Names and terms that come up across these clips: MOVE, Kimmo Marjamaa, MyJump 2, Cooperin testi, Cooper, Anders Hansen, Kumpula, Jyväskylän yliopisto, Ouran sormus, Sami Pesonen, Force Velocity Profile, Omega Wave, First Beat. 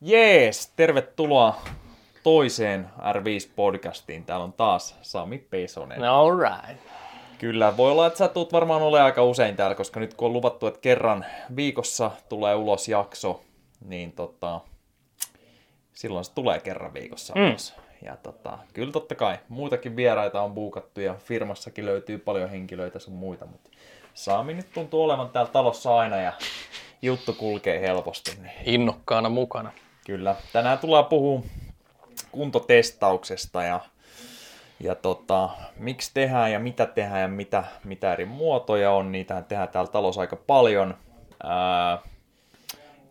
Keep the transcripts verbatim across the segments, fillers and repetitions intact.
Jees, tervetuloa toiseen R viisi-podcastiin. Täällä on taas Sami Pesonen. All right. Kyllä, voi olla, että sä tulet varmaan olemaan aika usein täällä, koska nyt kun on luvattu, että kerran viikossa tulee ulos jakso, niin tota, silloin se tulee kerran viikossa ulos. Mm. Ja tota, kyllä totta kai, muitakin vieraita on buukattu ja firmassakin löytyy paljon henkilöitä sun muita, mutta Sami nyt tuntuu olevan täällä talossa aina ja juttu kulkee helposti. Niin. Innokkaana mukana. Kyllä. Tänään tullaan puhua kuntotestauksesta ja, ja tota, miksi tehdään ja mitä tehdään ja mitä, mitä eri muotoja on. Niitähän tehdään täällä talossa aika paljon. Ää,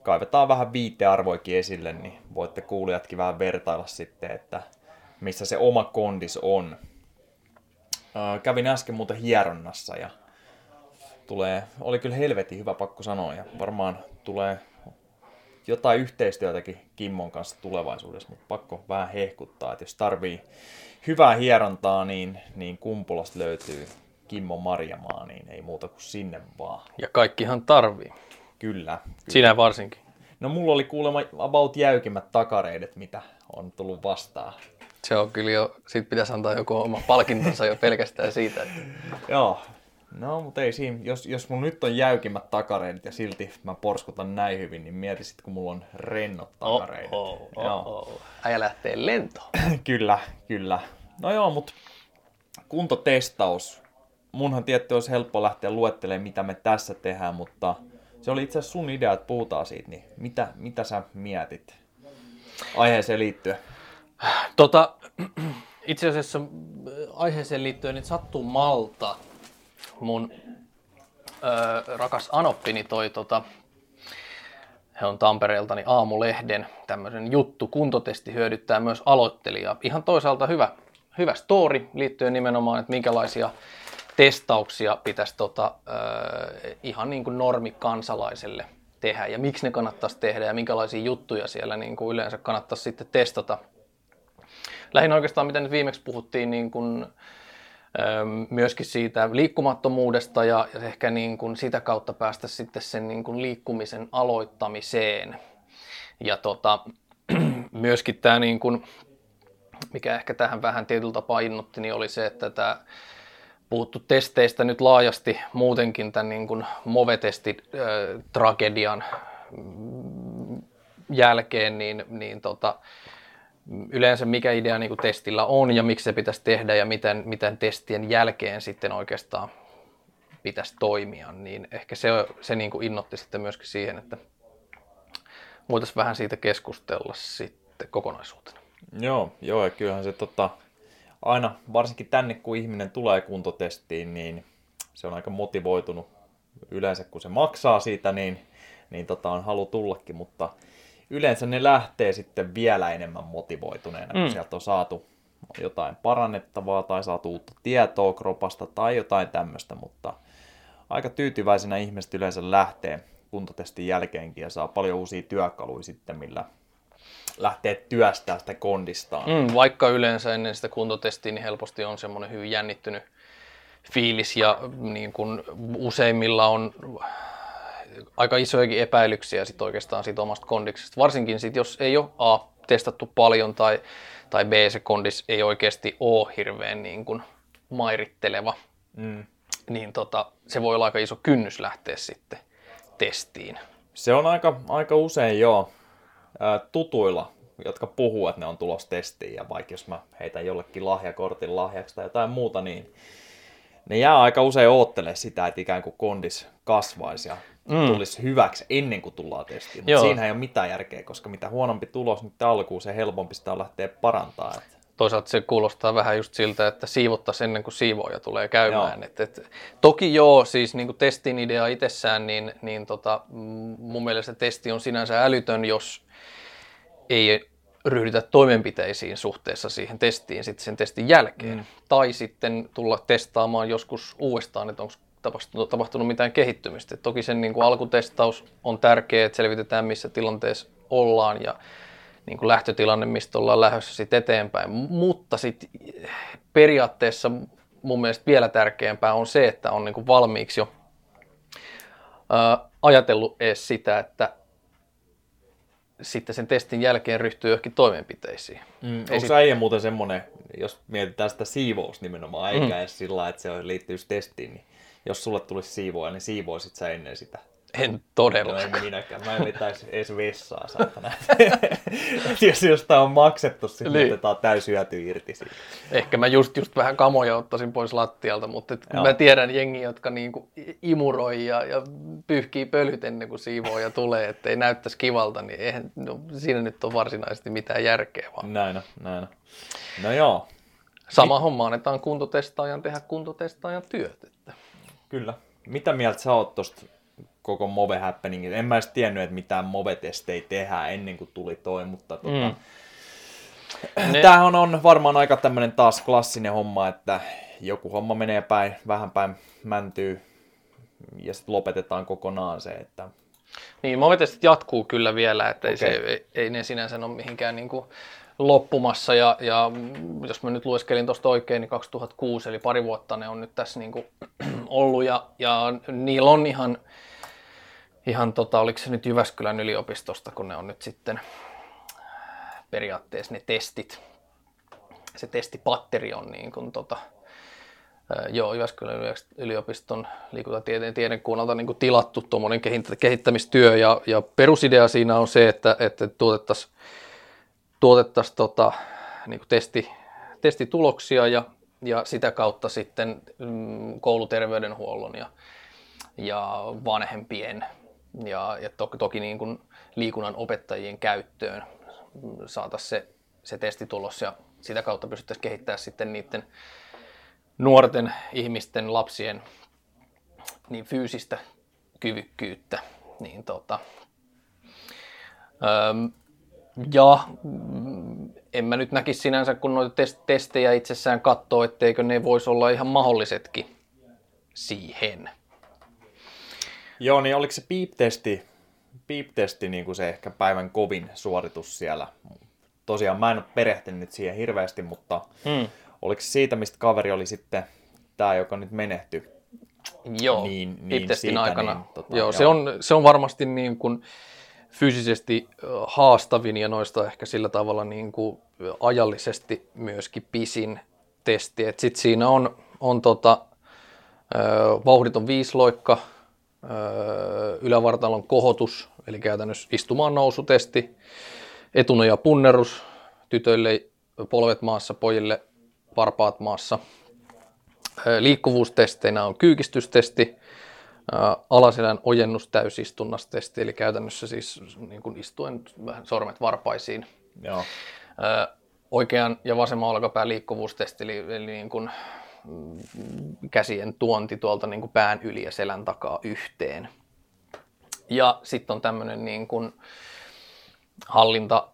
kaivetaan vähän viitearvoikin esille, niin voitte kuulijatkin vähän vertailla sitten, että missä se oma kondis on. Ää, kävin äsken muuten hieronnassa ja tulee, oli kyllä helvetin hyvä, pakko sanoa, ja varmaan tulee jotain yhteistyötäkin Kimmon kanssa tulevaisuudessa, mutta pakko vähän hehkuttaa, että jos tarvii hyvää hierontaa, niin, niin Kumpulasta löytyy Kimmo Marjamaa, niin ei muuta kuin sinne vaan. Ja kaikkihan tarvii. Kyllä. kyllä. Sinä varsinkin. No mulla oli kuulemma about jäykimmät takareidet, mitä on tullut vastaan. Se on kyllä jo, siitä pitäisi antaa joku oma palkintonsa jo pelkästään siitä. Että... Joo. No, mutta ei siinä. Jos, jos mun nyt on jäykimmät takareidet ja silti mä porskutan näin hyvin, niin mieti sit, kun mulla on rennot takareidet. Oh, oh, oh, oh. Äijä lähtee lentoon. Kyllä, kyllä. No joo, mut kuntotestaus. Munhan tietty olisi helppo lähteä luettelemaan, mitä me tässä tehdään, mutta se oli itse asiassa sun idea, että puhutaan siitä, niin mitä, mitä sä mietit aiheeseen liittyen? Tota, itse asiassa aiheeseen liittyen nyt sattuu malta. Mun ö, rakas anoppini toi, tota, he on Tampereeltani Aamulehden, tämmöisen juttu, kuntotesti hyödyttää myös aloittelijaa. Ihan toisaalta hyvä, hyvä story liittyen nimenomaan, että minkälaisia testauksia pitäisi tota, ö, ihan niin kuin normikansalaiselle tehdä ja miksi ne kannattaisi tehdä ja minkälaisia juttuja siellä niin kuin yleensä kannattaisi sitten testata. Lähinnä oikeastaan, mitä nyt viimeksi puhuttiin, niin kuin myöskin siitä liikkumattomuudesta ja ehkä niin kuin sitä kautta päästä sitten sen niin kuin liikkumisen aloittamiseen. Ja tota, myöskin tämä, niin kuin, mikä ehkä tähän vähän tietyllä tapaa innoitti, niin oli se, että tämä puhuttu testeistä nyt laajasti muutenkin tämän niin kuin MOVE-testitragedian jälkeen, niin, niin tota, yleensä mikä idea niin kuin testillä on ja miksi se pitäisi tehdä ja miten, miten testien jälkeen sitten oikeastaan pitäisi toimia, niin ehkä se, se niin kuin innoitti sitten myöskin siihen, että voitaisiin vähän siitä keskustella sitten kokonaisuutena. Joo, joo ja kyllähän se tota, aina, varsinkin tänne kun ihminen tulee kuntotestiin, niin se on aika motivoitunut yleensä, kun se maksaa siitä, niin, niin tota, on halu tullakin, mutta yleensä ne lähtee sitten vielä enemmän motivoituneena, kun mm. sieltä on saatu jotain parannettavaa tai saatu uutta tietoa kropasta tai jotain tämmöistä, mutta aika tyytyväisenä ihmiset yleensä lähtee kuntotestin jälkeenkin ja saa paljon uusia työkaluja sitten, millä lähtee työstämään sitä kondistaan. Mm, vaikka yleensä ennen sitä kuntotestiä niin helposti on semmoinen hyvin jännittynyt fiilis ja niin kuin useimmilla on aika isojakin epäilyksiä sit oikeastaan siitä omasta kondiksesta, varsinkin sit, jos ei ole A, testattu paljon tai, tai B, se kondis ei oikeasti ole hirveän niin kun mairitteleva, mm. niin tota, se voi olla aika iso kynnys lähteä sitten testiin. Se on aika, aika usein joo tutuilla, jotka puhuu, että ne on tulossa testiin ja vaikka jos mä heitän jollekin lahjakortin lahjaksi tai jotain muuta, niin ne jää aika usein oottelemaan sitä, että ikään kuin kondis kasvaisi ja mm. tulisi hyväksi ennen kuin tullaan testiin. Mutta siinä ei ole mitään järkeä, koska mitä huonompi tulos nyt alkuun, se helpompi sitä lähtee parantamaan. Toisaalta se kuulostaa vähän just siltä, että siivottaisiin ennen kuin siivoja tulee käymään. Et, et, toki joo, siis niin kuin testin idea itsessään, niin, niin tota, mun mielestä testi on sinänsä älytön, jos ei ryhdytä toimenpiteisiin suhteessa siihen testiin sitten sen testin jälkeen. Mm. Tai sitten tulla testaamaan joskus uudestaan, että onko tapahtunut, tapahtunut mitään kehittymistä. Et toki sen niin kuin alkutestaus on tärkeä, että selvitetään missä tilanteessa ollaan ja niin kuin lähtötilanne, mistä ollaan lähdössä sitten eteenpäin. Mutta sitten periaatteessa mun mielestä vielä tärkeämpää on se, että on niin kuin valmiiksi jo ää, ajatellut edes sitä, että sitten sen testin jälkeen ryhtyy johonkin toimenpiteisiin. Mm, onko sit... äijä muuten semmoinen, jos mietitään sitä siivous nimenomaan, eikä mm. edes sillä, että se liittyisi testiin, niin jos sulle tulisi siivoja, niin siivoisit sä ennen sitä? En todella. No, en minäkään. Mä en vetäisi edes vessaa, saatana. jos jostain on maksettu, sitten niin otetaan täysi hyöty irti siitä. Ehkä mä just, just vähän kamoja ottaisin pois lattialta, mutta kun mä tiedän jengiä, jotka niinku imuroi ja, ja pyyhkii pölyt ennen kuin siivoja tulee, ettei näyttäisi kivalta, niin eihän, no, siinä nyt on varsinaisesti mitään järkeä vaan. Näin on, näin on. No joo. Sama Mit... homma annetaan kuntotestaajan tehdä kuntotestaajan työt. Että... Kyllä. Mitä mieltä sä oot tosta koko MOVE-happeningin? En mä edes tiennyt, että mitään MOVE-testejä tehdään ennen kuin tuli toi, mutta tota... Mm. Ne... Tämähän on varmaan aika tämmönen taas klassinen homma, että joku homma menee päin, vähän päin mäntyy ja sitten lopetetaan kokonaan se, että... Niin, MOVE-testit jatkuu kyllä vielä, että okay. ei, ei, ei ne sinänsä ole mihinkään niinku loppumassa ja, ja jos mä nyt lueskelin tuosta oikein, niin kaksituhattakuusi, eli pari vuotta ne on nyt tässä niinku ollut ja, ja niillä on ihan... Ihan tota, oliko se nyt Jyväskylän yliopistosta, kun ne on nyt sitten periaatteessa ne testit, se testipatteri on niin kuin tota, joo, Jyväskylän yliopiston liikuntatieteen tiedekunnalta niin kuin tilattu tuommoinen kehittämistyö ja, ja perusidea siinä on se, että, että tuotettaisiin tuotettaisi tota, niin kuin testi, testituloksia ja, ja sitä kautta sitten mm, kouluterveydenhuollon ja, ja vanhempien ja, ja to, toki niin kuin liikunnan opettajien käyttöön saataisiin se, se testitulos ja sitä kautta pystyttäisiin kehittämään sitten niiden nuorten ihmisten, lapsien niin fyysistä kyvykkyyttä. Niin, tota, öö, ja en mä nyt näkisi sinänsä, kun noita test- testejä itsessään katsoo, etteikö ne voisi olla ihan mahdollisetkin siihen. Joo, niin oliko se beep-testi, beep-testi niin kuin se ehkä päivän kovin suoritus siellä? Tosiaan mä en ole perehtynyt siihen hirveästi, mutta hmm. oliko siitä, mistä kaveri oli sitten tämä, joka nyt menehtyi? Joo, niin, niin beep-testin siitä, aikana. Niin, tota, joo, joo. Se, on, se on varmasti niin kuin fyysisesti haastavin ja noista ehkä sillä tavalla niin kuin ajallisesti myöskin pisin testi. Et sit siinä on, on tota, vauhditon viisloikka. Ylävartalon kohotus, eli käytännössä istumaan nousutesti, etunoja punnerus, tytöille polvet maassa, pojille varpaat maassa. Liikkuvuustesteinä on kyykistystesti, alaselän ojennus täysistunnastesti, eli käytännössä siis niin kuin istuen vähän sormet varpaisiin. Joo. Oikean ja vasemman olkapään liikkuvuustesti, eli, eli niin kuin käsien tuonti tuolta niin kuin pään yli ja selän takaa yhteen. Ja sitten on tämmöinen niin kuin hallinta,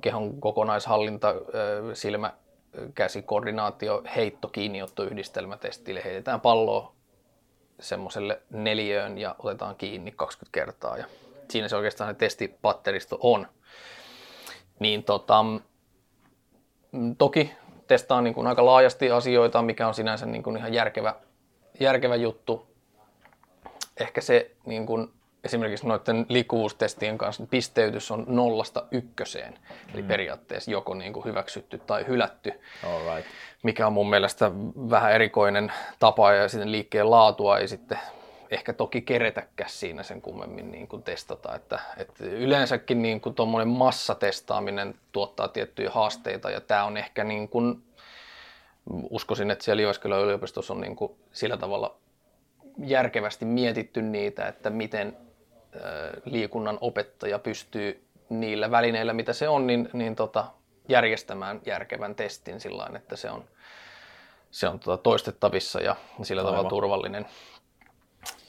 kehon kokonaishallinta, silmä, käsi, koordinaatio, heitto, kiinniotto, yhdistelmätesti. Eli heitetään palloa semmoiselle neliöön ja otetaan kiinni kaksikymmentä kertaa. Ja siinä se oikeastaan se testipatteristo on. Niin tota, toki testaa niin kuin aika laajasti asioita, mikä on sinänsä niin kuin ihan järkevä, järkevä juttu. Ehkä se niin kuin esimerkiksi noiden liikkuvuustestien kanssa pisteytys on nollasta ykköseen. Mm. Eli periaatteessa joko niin kuin hyväksytty tai hylätty, right. Mikä on mun mielestä vähän erikoinen tapa ja sitten liikkeen laatua ei sitten ehkä toki keretäkään siinä sen kummemmin niin kuin testata. Että, että yleensäkin niin kuin tuommoinen massatestaaminen tuottaa tiettyjä haasteita ja tämä on ehkä, niin kuin, uskoisin, että siellä Jyväskylän yliopistossa on niin kuin sillä tavalla järkevästi mietitty niitä, että miten äh, liikunnan opettaja pystyy niillä välineillä, mitä se on, niin, niin tota, järjestämään järkevän testin sillain, että se on, se on tota, toistettavissa ja sillä Aivan. tavalla turvallinen.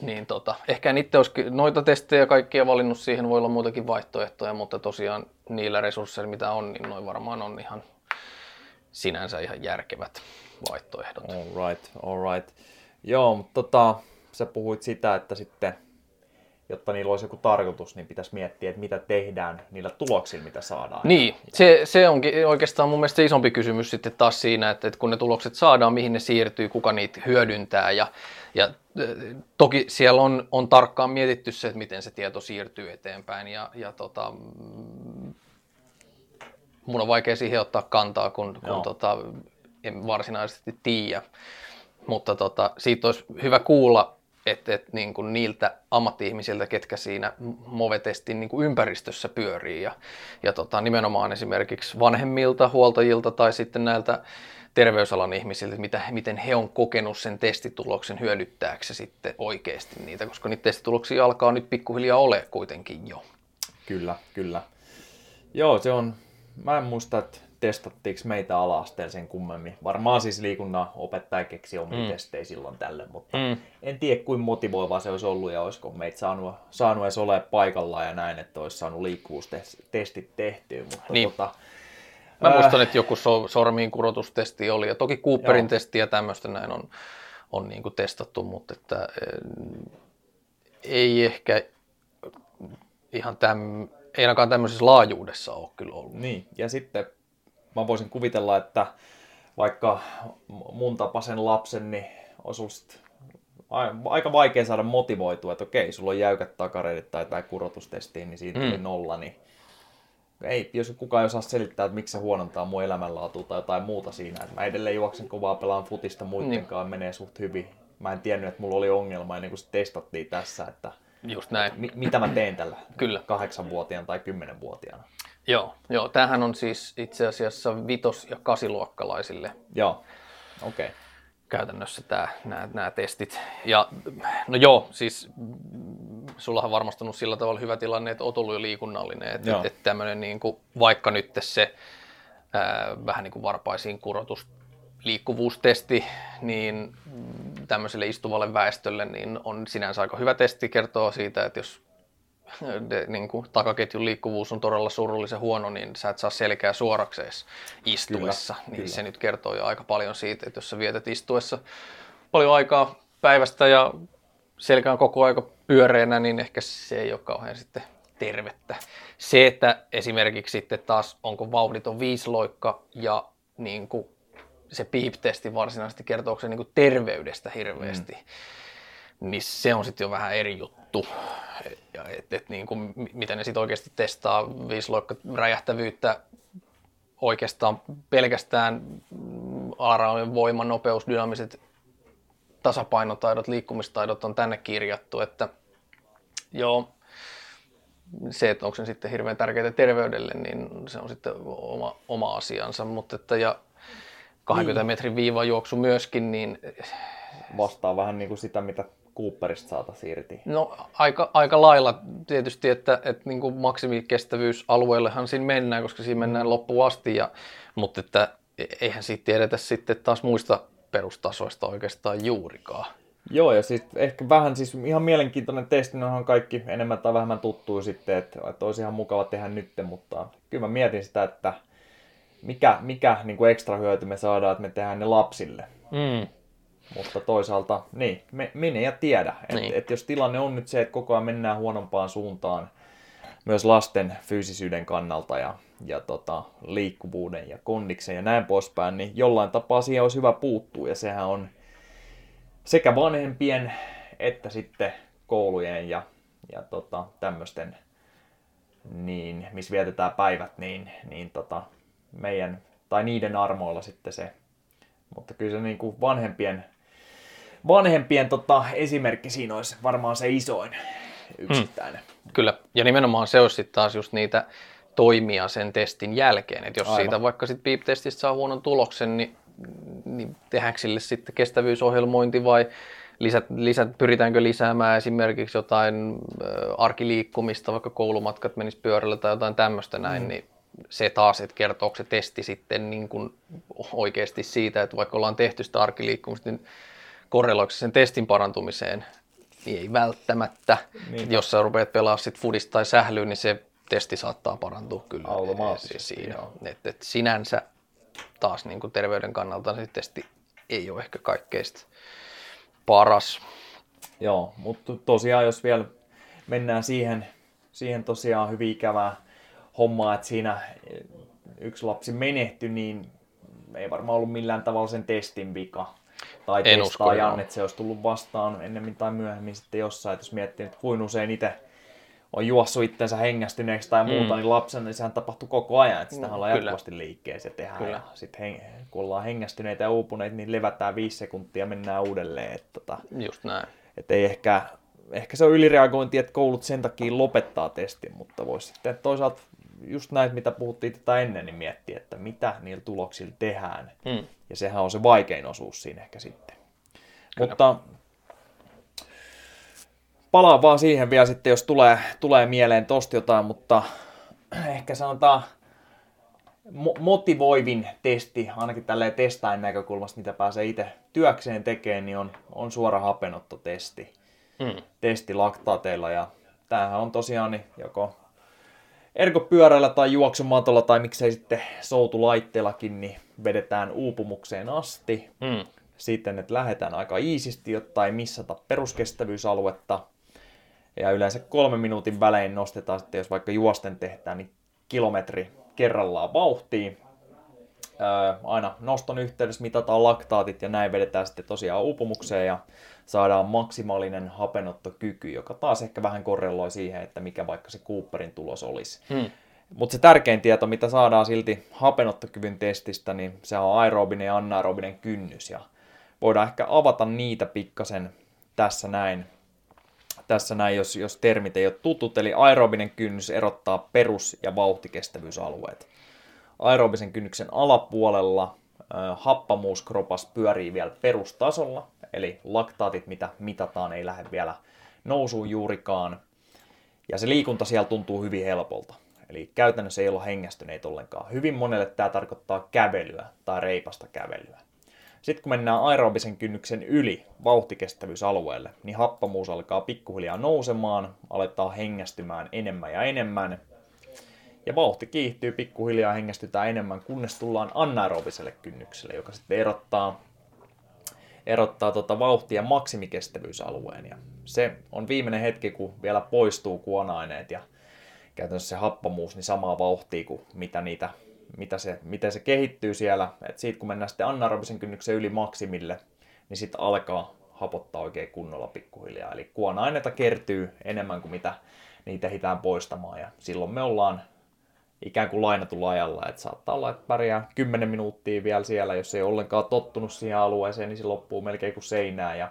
Niin tota, ehkä en itse olisi noita testejä kaikkia valinnut, siihen voi olla muitakin vaihtoehtoja, mutta tosiaan niillä resursseilla mitä on, niin noi varmaan on ihan sinänsä ihan järkevät vaihtoehdot. All right, all right. Joo, mutta tota, sä puhuit sitä, että sitten, jotta niillä olisi joku tarkoitus, niin pitäisi miettiä, että mitä tehdään niillä tuloksilla, mitä saadaan. Niin, se, se onkin oikeastaan mun mielestä se isompi kysymys sitten taas siinä, että, että kun ne tulokset saadaan, mihin ne siirtyy, kuka niitä hyödyntää ja, ja toki siellä on, on tarkkaan mietitty se, että miten se tieto siirtyy eteenpäin ja, ja tota, mun on vaikea siihen ottaa kantaa, kun, kun tota, en varsinaisesti tiedä. Mutta tota, siitä olisi hyvä kuulla, että et, niin kuin niiltä ammatti-ihmisiltä, ketkä siinä MOVE-testin niin kuin ympäristössä pyörii. Ja, ja tota, nimenomaan esimerkiksi vanhemmilta, huoltajilta tai sitten näiltä terveysalan ihmisiltä, mitä, miten he on kokenut sen testituloksen hyödyttääkö se sitten oikeasti niitä, koska niitä testituloksia alkaa nyt pikkuhiljaa ole kuitenkin jo. Kyllä, kyllä. Joo, se on, mä en muista, että testattiinko meitä ala-asteella sen kummemmin. Varmaan siis liikunnan opettaja keksi omia mm. testejä silloin tällöin, mutta mm. en tiedä kuinka motivoivaa se olisi ollut ja olisiko meitä saanut, saanut edes olemaan paikallaan ja näin, että olisi saanut liikkuvuustestit tehtyä, mutta niin. tota, Mä muistan, että joku sormiin kurotustesti oli ja toki Cooperin Joo. testi ja tämmöistä näin on, on niin kuin testattu, mutta että ei ehkä ihan täm, ei ainakaan tämmöisessä laajuudessa ole kyllä ollut. Niin, ja sitten mä voisin kuvitella, että vaikka mun tapaisen lapsen, niin on susta aika vaikea saada motivoitua, että okei, sulla on jäykät takareidit tai tää kurotustesti, niin siitä mm. oli nolla, niin ei, jos kukaan ei osaa selittää, että miksi se huonontaa mun elämänlaatua tai jotain muuta siinä. Että mä edelleen juoksen kovaa, pelaan futista muittenkaan, niin. menee suht hyvin. Mä en tiennyt, että mulla oli ongelma ennen kuin se testattiin tässä, että just näin. Mi- mitä mä teen tällä Kyllä. kahdeksanvuotiaana tai kymmenenvuotiaana. Joo, joo, tämähän on siis itse asiassa vitos- ja kasiluokkalaisille. Joo, okei. Okay. Käytännössä tämä, nämä, nämä testit. Ja, no joo, siis sullahan varmasti on sillä tavalla hyvä tilanne, että oot ollut jo liikunnallinen. Että et, et tämmöinen niin kuin, vaikka nyt se ää, vähän niin kuin varpaisiin kurotus liikkuvuustesti, niin tämmöiselle istuvalle väestölle niin on sinänsä aika hyvä testi. Kertoo siitä, että jos de, niin kuin, takaketjun liikkuvuus on todella surullisen huono, niin sä et saa selkää suoraksi istuessa. Kyllä, niin kyllä. Se nyt kertoo jo aika paljon siitä, että jos sä vietät istuessa paljon aikaa päivästä ja selkä on koko aika pyöreänä, niin ehkä se ei ole kauhean sitten tervettä. Se, että esimerkiksi sitten taas onko vauhditon viisloikka ja niin kuin se piip-testi varsinaisesti kertoo se niin kuin terveydestä hirveästi, mm. niin se on sitten jo vähän eri juttu. Ja et, et niin kuin, mitä ne sitten oikeasti testaa viisloikka räjähtävyyttä oikeastaan pelkästään alaraunin voima, nopeus, dynaamiset tasapainotaidot, liikkumistaidot on tänne kirjattu, että joo, se, että onko se sitten hirveän tärkeää terveydelle, niin se on sitten oma, oma asiansa, mutta että ja kahdenkymmenen niin. metrin viivajuoksu myöskin, niin vastaa vähän niin kuin sitä, mitä Cooperista saataisiin irti. No aika, aika lailla tietysti, että, että niin kuin maksimikestävyysalueellehan siinä mennään, koska siinä mennään loppuun asti, ja, mutta että eihän siitä tiedetä sitten taas muista perustasoista oikeastaan juurikaan. Joo, ja siis ehkä vähän siis ihan mielenkiintoinen testi, on kaikki enemmän tai vähemmän tuttuu sitten, että, että olisi ihan mukava tehdä nyt, mutta kyllä mä mietin sitä, että mikä, mikä niin kuin ekstra hyöty me saadaan, että me tehdään ne lapsille. Mm. Mutta toisaalta, niin, me, mene ja tiedä, että niin. et jos tilanne on nyt se, että koko ajan mennään huonompaan suuntaan myös lasten fyysisyyden kannalta ja, ja tota, liikkuvuuden ja kondiksen ja näin poispäin, niin jollain tapaa siihen olisi hyvä puuttua. Ja sehän on sekä vanhempien että sitten koulujen ja, ja tota, tämmöisten, niin, missä vietetään päivät, niin, niin tota, meidän tai niiden armoilla sitten se. Mutta kyllä se niin kuin vanhempien, vanhempien tota, esimerkki siinä olisi varmaan se isoin yksittäinen. Hmm. Kyllä, ja nimenomaan se olisi sitten taas just niitä toimia sen testin jälkeen. Et jos Aivan. siitä vaikka sit beep-testistä saa huonon tuloksen, niin, niin tehdäänkö sille sitten kestävyysohjelmointi vai lisät, lisät, pyritäänkö lisäämään esimerkiksi jotain ö, arkiliikkumista, vaikka koulumatkat menis pyörällä tai jotain tämmöistä näin, mm. niin se taas, että kertooko se testi sitten niin kun oikeasti siitä, että vaikka ollaan tehty sitä arkiliikkumista, niin korreloiko sen testin parantumiseen, niin ei välttämättä. Niin. Jos sä rupeat pelaamaan sit fudista tai sählyä, niin se testi saattaa parantua kyllä siinä. Et, et sinänsä taas niin kuin terveyden kannalta se testi ei ole ehkä kaikkein paras. Joo, mutta tosiaan jos vielä mennään siihen, siihen tosiaan hyvin ikävää hommaa, että siinä yksi lapsi menehtyi, niin ei varmaan ollut millään tavalla sen testin vika. Tai en testaajan, usko, että se olisi tullut vastaan ennemmin tai myöhemmin sitten jossain. Et jos miettii, että kuinka usein itse on juossut itsensä hengästyneeksi tai muuta, mm. niin lapsen, niin sehän tapahtuu koko ajan, että sitähän ollaan jatkuvasti liikkeessä ja tehdään. Kyllä. Ja sitten heng- kun ollaan hengästyneitä ja uupuneita, niin levätään viisi sekuntia ja mennään uudelleen. Et, tota, just näin. Et ei ehkä, ehkä se on ylireagointi, että koulut sen takia lopettaa testin, mutta voisi sitten toisaalta just näitä, mitä puhuttiin tätä ennen, niin miettiä, että mitä niillä tuloksilla tehdään. Mm. Ja sehän on se vaikein osuus siinä ehkä sitten. Kyllä. Mutta palaan vaan siihen vielä sitten, jos tulee, tulee mieleen tosta jotain, mutta ehkä sanotaan mo- motivoivin testi, ainakin tälleen testain näkökulmasta, mitä pääsee itse työkseen tekemään, niin on, on suora hapenottotesti. Mm. Testi laktaateilla, ja tämähän on tosiaan niin joko ergopyörällä tai juoksumatolla tai miksei sitten soutulaitteillakin, niin vedetään uupumukseen asti. Mm. Sitten, että lähdetään aika iisisti, jotta ei missata peruskestävyysaluetta. Ja yleensä kolme minuutin välein nostetaan sitten, jos vaikka juosten tehdään, niin kilometri kerrallaan vauhtiin. Öö, aina noston yhteydessä mitataan laktaatit ja näin vedetään sitten tosiaan uupumukseen ja saadaan maksimaalinen hapenottokyky, joka taas ehkä vähän korreloi siihen, että mikä vaikka se Cooperin tulos olisi. Hmm. Mutta se tärkein tieto, mitä saadaan silti hapenottokyvyn testistä, niin se on aerobinen ja anaerobinen kynnys. Ja voidaan ehkä avata niitä pikkasen tässä näin, tässä näin jos, jos termit ei ole tutut. Eli aerobinen kynnys erottaa perus- ja vauhtikestävyysalueet. Aerobisen kynnyksen alapuolella äh, happamuuskropas pyörii vielä perustasolla, eli laktaatit, mitä mitataan, ei lähde vielä nousuun juurikaan. Ja se liikunta siellä tuntuu hyvin helpolta. Eli käytännössä ei olla hengästyneitä ollenkaan. Hyvin monelle tämä tarkoittaa kävelyä tai reipasta kävelyä. Sitten kun mennään aerobisen kynnyksen yli vauhtikestävyysalueelle, niin happamuus alkaa pikkuhiljaa nousemaan, aletaan hengästymään enemmän ja enemmän. Ja vauhti kiihtyy pikkuhiljaa, hengästytään enemmän, kunnes tullaan anaerobiselle kynnykselle, joka sitten erottaa, erottaa tuota vauhtia maksimikestävyysalueen. Ja se on viimeinen hetki, kun vielä poistuu kuona-aineet ja käytännössä se happamuus, niin samaa vauhtia kuin mitä, niitä, mitä se, miten se kehittyy siellä. Et siitä kun mennään sitten anaerobisen kynnyksen yli maksimille, niin sitten alkaa hapottaa oikein kunnolla pikkuhiljaa. Eli kuona-aineita kertyy enemmän kuin mitä niitä hitään poistamaan. Ja silloin me ollaan ikään kuin lainatulla ajalla. Et saattaa olla, että pärjää kymmenen minuuttia vielä siellä. Jos ei ollenkaan tottunut siihen alueeseen, niin se loppuu melkein kuin seinää ja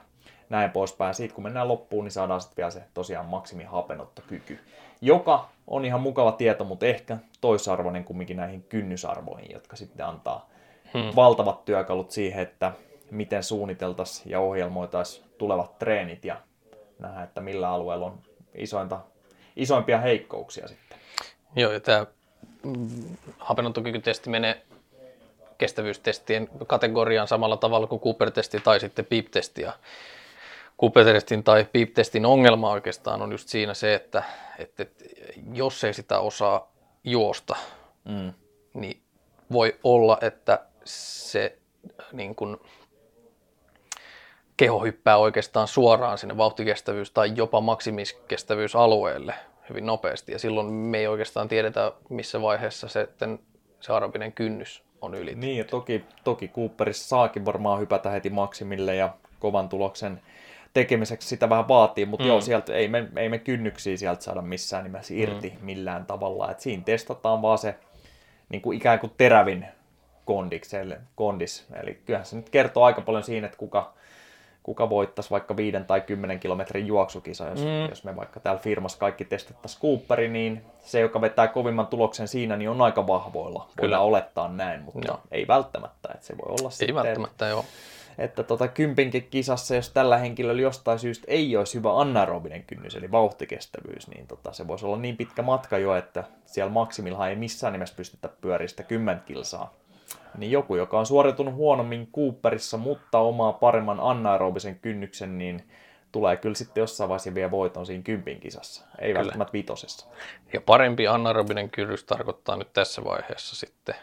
näin poispäin. Siitä kun mennään loppuun, niin saadaan sitten vielä se tosiaan maksimihapenottokyky, joka on ihan mukava tieto, mutta ehkä toisarvoinen kumminkin näihin kynnysarvoihin, jotka sitten antaa hmm. valtavat työkalut siihen, että miten suunniteltaisiin ja ohjelmoitaisiin tulevat treenit ja nähdä, että millä alueella on isointa, isoimpia heikkouksia sitten. Joo, ja tämä hapenottokykytesti menee kestävyystestien kategoriaan samalla tavalla kuin Cooper-testi tai sitten P I P-testi. Ja Cooper-testin tai P I P-testin ongelma oikeastaan on just siinä se, että, että, että jos ei sitä osaa juosta, mm. niin voi olla, että se niin kun, keho hyppää oikeastaan suoraan sinne vauhtikestävyys- tai jopa maksimiskestävyysalueelle hyvin nopeasti. Ja silloin me ei oikeastaan tiedetä, missä vaiheessa se, se aerobinen kynnys on ylitetty. Niin, ja toki, toki Cooperissa saakin varmaan hypätä heti maksimille ja kovan tuloksen tekemiseksi sitä vähän vaatii, mutta mm. joo, sieltä ei me, ei me kynnyksiä sieltä saada missään nimessä irti mm. millään tavalla. Et siinä testataan vaan se niin kuin ikään kuin terävin kondis. Eli kyllähän se nyt kertoo aika paljon siinä, että kuka, kuka voittaisi vaikka viiden tai kymmenen kilometrin juoksukisa. Jos, mm. jos me vaikka täällä firmassa kaikki testattaisiin Cooperi, niin se, joka vetää kovimman tuloksen siinä, niin on aika vahvoilla. Kyllä olettaa näin, mutta no. ei välttämättä. Et se voi olla ei sitten, välttämättä, joo. Että tota, kympinkin kisassa, jos tällä henkilöllä jostain syystä ei olisi hyvä anaerobinen kynnys, eli vauhtikestävyys, niin tota, se voisi olla niin pitkä matka jo, että siellä maksimillahan ei missään nimessä pystytä pyöristä kymmentä kilsaa. Niin joku, joka on suoriutunut huonommin Cooperissa, mutta omaa paremman anaerobisen kynnyksen, niin tulee kyllä sitten jossain vaiheessa vielä voiton siinä kympin kisassa, ei kyllä. välttämättä vitosessa. Ja parempi anaerobinen kynnys tarkoittaa nyt tässä vaiheessa sitten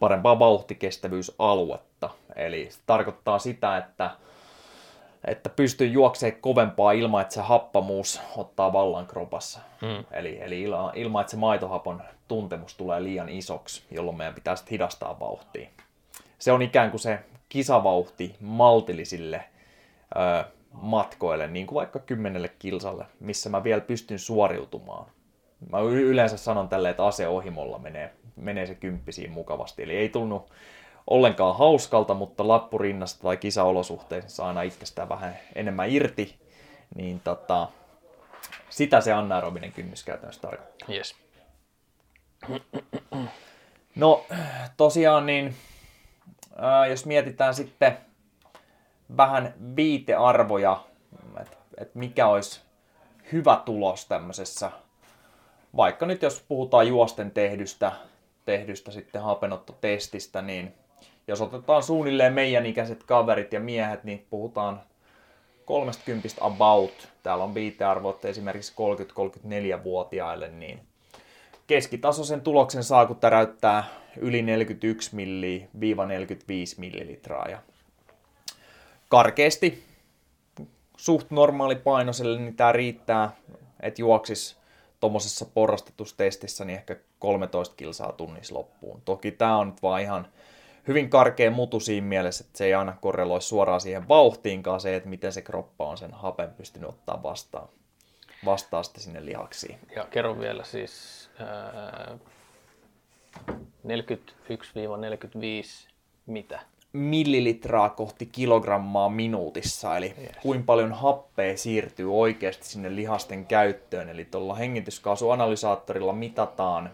parempaa vauhtikestävyysaluetta. Eli se tarkoittaa sitä, että, että pystyy juoksemaan kovempaa ilman, että se happamuus ottaa vallan kropassa. Mm. Eli, eli ilman, että se maitohapon tuntemus tulee liian isoksi, jolloin meidän pitää sitten hidastaa vauhtia. Se on ikään kuin se kisavauhti maltillisille ö, matkoille, niin kuin vaikka kymmenelle kilsalle, missä mä vielä pystyn suoriutumaan. Mä yleensä sanon tälleen, että aseohimolla menee, menee se kymppisiin mukavasti. Eli ei tullut ollenkaan hauskalta, mutta lappurinnasta tai kisaolosuhteissa saa aina itsestään vähän enemmän irti. Niin tota, sitä se anaerobinen kynnys käytännössä tarkoittaa. Yes. No tosiaan niin, ää, jos mietitään sitten vähän viitearvoja, että et mikä olisi hyvä tulos tämmöisessä, vaikka nyt jos puhutaan juosten tehdystä, tehdystä sitten hapenottotestistä, niin jos otetaan suunnilleen meidän ikäiset kaverit ja miehet, niin puhutaan kolmekymmentä about. Täällä on viitearvot esimerkiksi kolmekymmentä-kolmekymmentäneljä-vuotiaille, niin keskitasoisen tuloksen saa, kun täräyttää yli neljäkymmentäyksi millilitraa-neljäkymmentäviisi millilitraa. Ja karkeasti suht normaalipainoiselle niin tämä riittää, että juoksisi tuommoisessa porrastetustestissä niin ehkä kolmetoista kilsaa tunnissa loppuun. Toki tämä on nyt vaan ihan hyvin karkea mutu siinä mielessä, että se ei aina korreloi suoraan siihen vauhtiinkaan se, että miten se kroppa on sen hapen pystynyt ottaa vastaan, vastaan sitten sinne lihaksiin. Ja kerron vielä siis ää, neljäkymmentäyksi neljäkymmentäviisi mitä? Millilitraa kohti kilogrammaa minuutissa, eli yes. Kuinka paljon happea siirtyy oikeasti sinne lihasten käyttöön. Eli tuolla hengityskaasuanalysaattorilla mitataan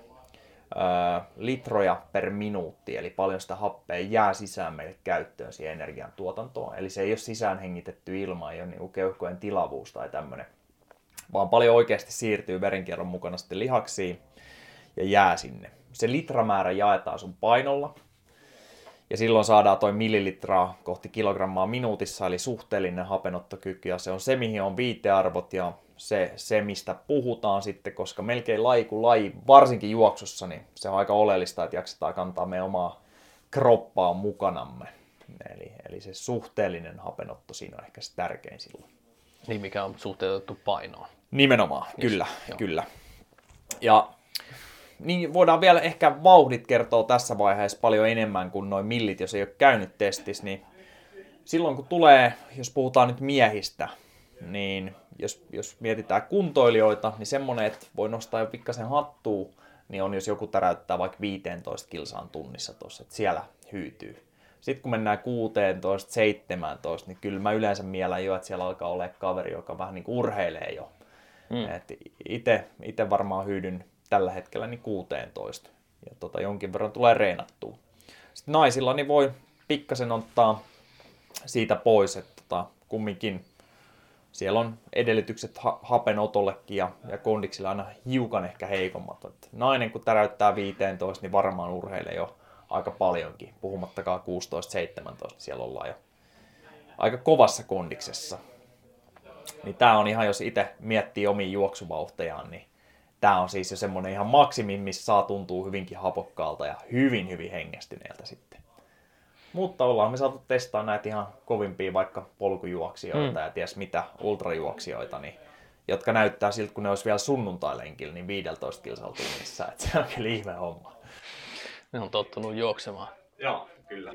ää, litroja per minuutti, eli paljon sitä happea jää sisään meille käyttöön siihen energiantuotantoon. Eli se ei ole sisään hengitetty ilma, ei ole niin keuhkojen tilavuus tai tämmöinen, vaan paljon oikeasti siirtyy verenkierron mukana sitten lihaksiin ja jää sinne. Se litramäärä jaetaan sun painolla. Ja silloin saadaan toi millilitraa kohti kilogrammaa minuutissa, eli suhteellinen hapenottokyky, ja se on se, mihin on viitearvot, ja se, se mistä puhutaan sitten, koska melkein laji kuin laji, varsinkin juoksussa, niin se on aika oleellista, että jaksetaan kantaa meidän omaa kroppaa mukanamme. Eli, eli se suhteellinen hapenotto siinä on ehkä se tärkein silloin. Niin, mikä on suhteutettu painoon. Nimenomaan, yes. kyllä, Joo. kyllä. Ja niin voidaan vielä ehkä vauhdit kertoa tässä vaiheessa paljon enemmän kuin noin millit, jos ei ole käynyt testissä, niin silloin kun tulee, jos puhutaan nyt miehistä, niin jos, jos mietitään kuntoilijoita, niin semmoinen, että voi nostaa jo pikkasen hattua, niin on jos joku täräyttää vaikka viisitoista kilsaan tunnissa tuossa, että siellä hyytyy. Sitten kun mennään kuusitoista seitsemäntoista, niin kyllä mä yleensä mielän jo, että siellä alkaa olla kaveri, joka vähän niin kuin urheilee jo. Mm. Että itse varmaan hyydyn tällä hetkellä niin kuusitoista. Ja tota, jonkin verran tulee reenattua. Sitten naisilla niin voi pikkasen ottaa siitä pois, että tota, kumminkin siellä on edellytykset ha- hapenotollekin ja, ja kondiksilla aina hiukan ehkä heikommat. Et nainen kun täräyttää viisitoista, niin varmaan urheilee jo aika paljonkin. Puhumattakaan kuusitoista seitsemäntoista, siellä ollaan jo aika kovassa kondiksessa. Niin tää on ihan, jos itse miettii omiin juoksuvauhtejaan, niin tämä on siis jo semmoinen ihan maksimi, missä saa tuntua hyvinkin hapokkaalta ja hyvin, hyvin hengästyneeltä sitten. Mutta ollaan me saatu testaa näitä ihan kovimpia vaikka polkujuoksijoita mm. ja ties mitä ultrajuoksijoita, niin, jotka näyttää siltä, kun ne olisi vielä sunnuntailenkillä, niin viisitoista kilsalla tunnissa. Että se on kyllä ihme homma. Ne on tottunut juoksemaan. Joo, kyllä.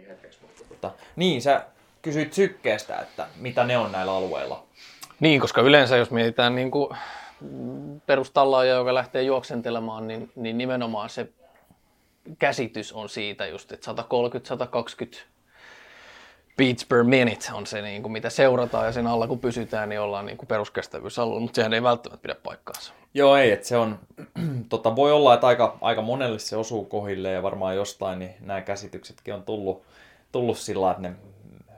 Tota, niin, sä kysyit sykkeestä, että mitä ne on näillä alueilla. Niin, koska yleensä jos mietitään niin kuin perustallaaja, joka lähtee juoksentelemaan, niin, niin nimenomaan se käsitys on siitä just, että sata kolmekymmentä sata kaksikymmentä beats per minute on se, niin kuin mitä seurataan, ja sen alla kun pysytään, niin ollaan niin kuin peruskestävyysalueella, mutta sehän ei välttämättä pidä paikkaansa. Joo, ei, että se on, tota, voi olla, että aika, aika monelle se osuu kohille, ja varmaan jostain niin nämä käsityksetkin on tullut, tullut sillä, että ne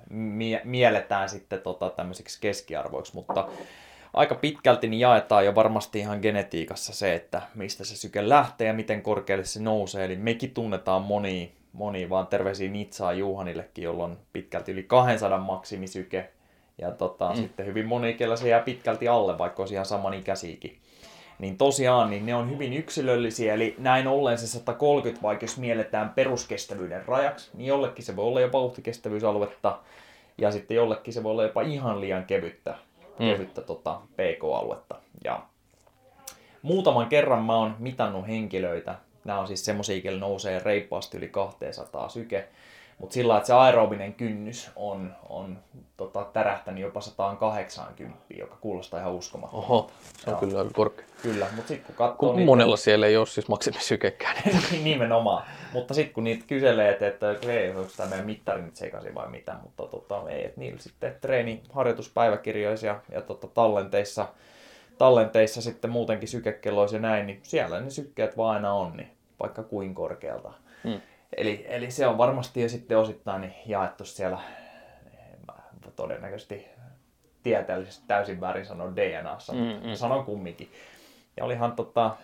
mie- mielletään sitten tota, tämmöisiksi keskiarvoiksi, mutta aika pitkälti niin jaetaan jo varmasti ihan genetiikassa se, että mistä se syke lähtee ja miten korkealle se nousee. Eli mekin tunnetaan monia, monia vaan terveisiä Nitsaa Juhanillekin, jolla on pitkälti yli kaksisataa maksimisyke. Ja tota, mm. sitten hyvin monikielä se jää pitkälti alle, vaikka olisi ihan samanikäisiäkin. Niin tosiaan, niin ne on hyvin yksilöllisiä. Eli näin ollen se sata kolmekymmentä, vaikka jos mielletään peruskestävyyden rajaksi, niin jollekin se voi olla jopa vauhtikestävyysaluetta. Ja sitten jollekin se voi olla jopa ihan liian kevyttä. kevyttä mm. tota, pee koo-aluetta. Ja muutaman kerran mä oon mitannut henkilöitä. Nämä on siis semmosia, joilla nousee reippaasti yli kaksisataa syke. Mutta sillä lailla, että se aerobinen kynnys on, on tota, tärähtänyt jopa sata kahdeksankymmentä, joka kuulostaa ihan uskomattomalta. Oho, se on ja kyllä aika korkea. Kyllä, mutta sitten kun katsoo... Kun niitä, monella siellä ei ole siis maksimisykekään. Nimenomaan. Mutta sitten kun niitä kyselee, että, että ei, onko tämä meidän mittari nyt sekaisin vai mitä, mutta tota, ei, että niillä sitten treeni, harjoituspäiväkirjoissa ja, ja tota, tallenteissa, tallenteissa sitten muutenkin sykekelloissa ja näin, niin siellä ne sykkeet vaan aina on, niin vaikka kuin korkealta. Hmm. Eli, eli se on varmasti jo sitten osittain jaettu siellä todennäköisesti tieteellisesti täysin väärin sanon D N A:ssa, mutta sanon kumminkin. Ja olihan tota,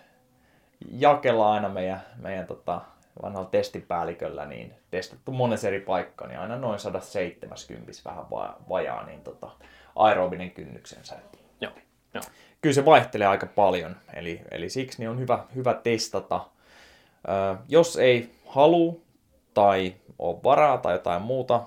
jakella aina meidän, meidän tota, vanhalla testipäälliköllä niin testattu monessa eri paikkaan, niin aina noin sata seitsemänkymmentä vähän vajaa niin tota, aerobinen kynnyksensä. Joo, joo. Kyllä se vaihtelee aika paljon, eli, eli siksi niin on hyvä, hyvä testata. Ö, jos ei haluu tai on varaa tai jotain muuta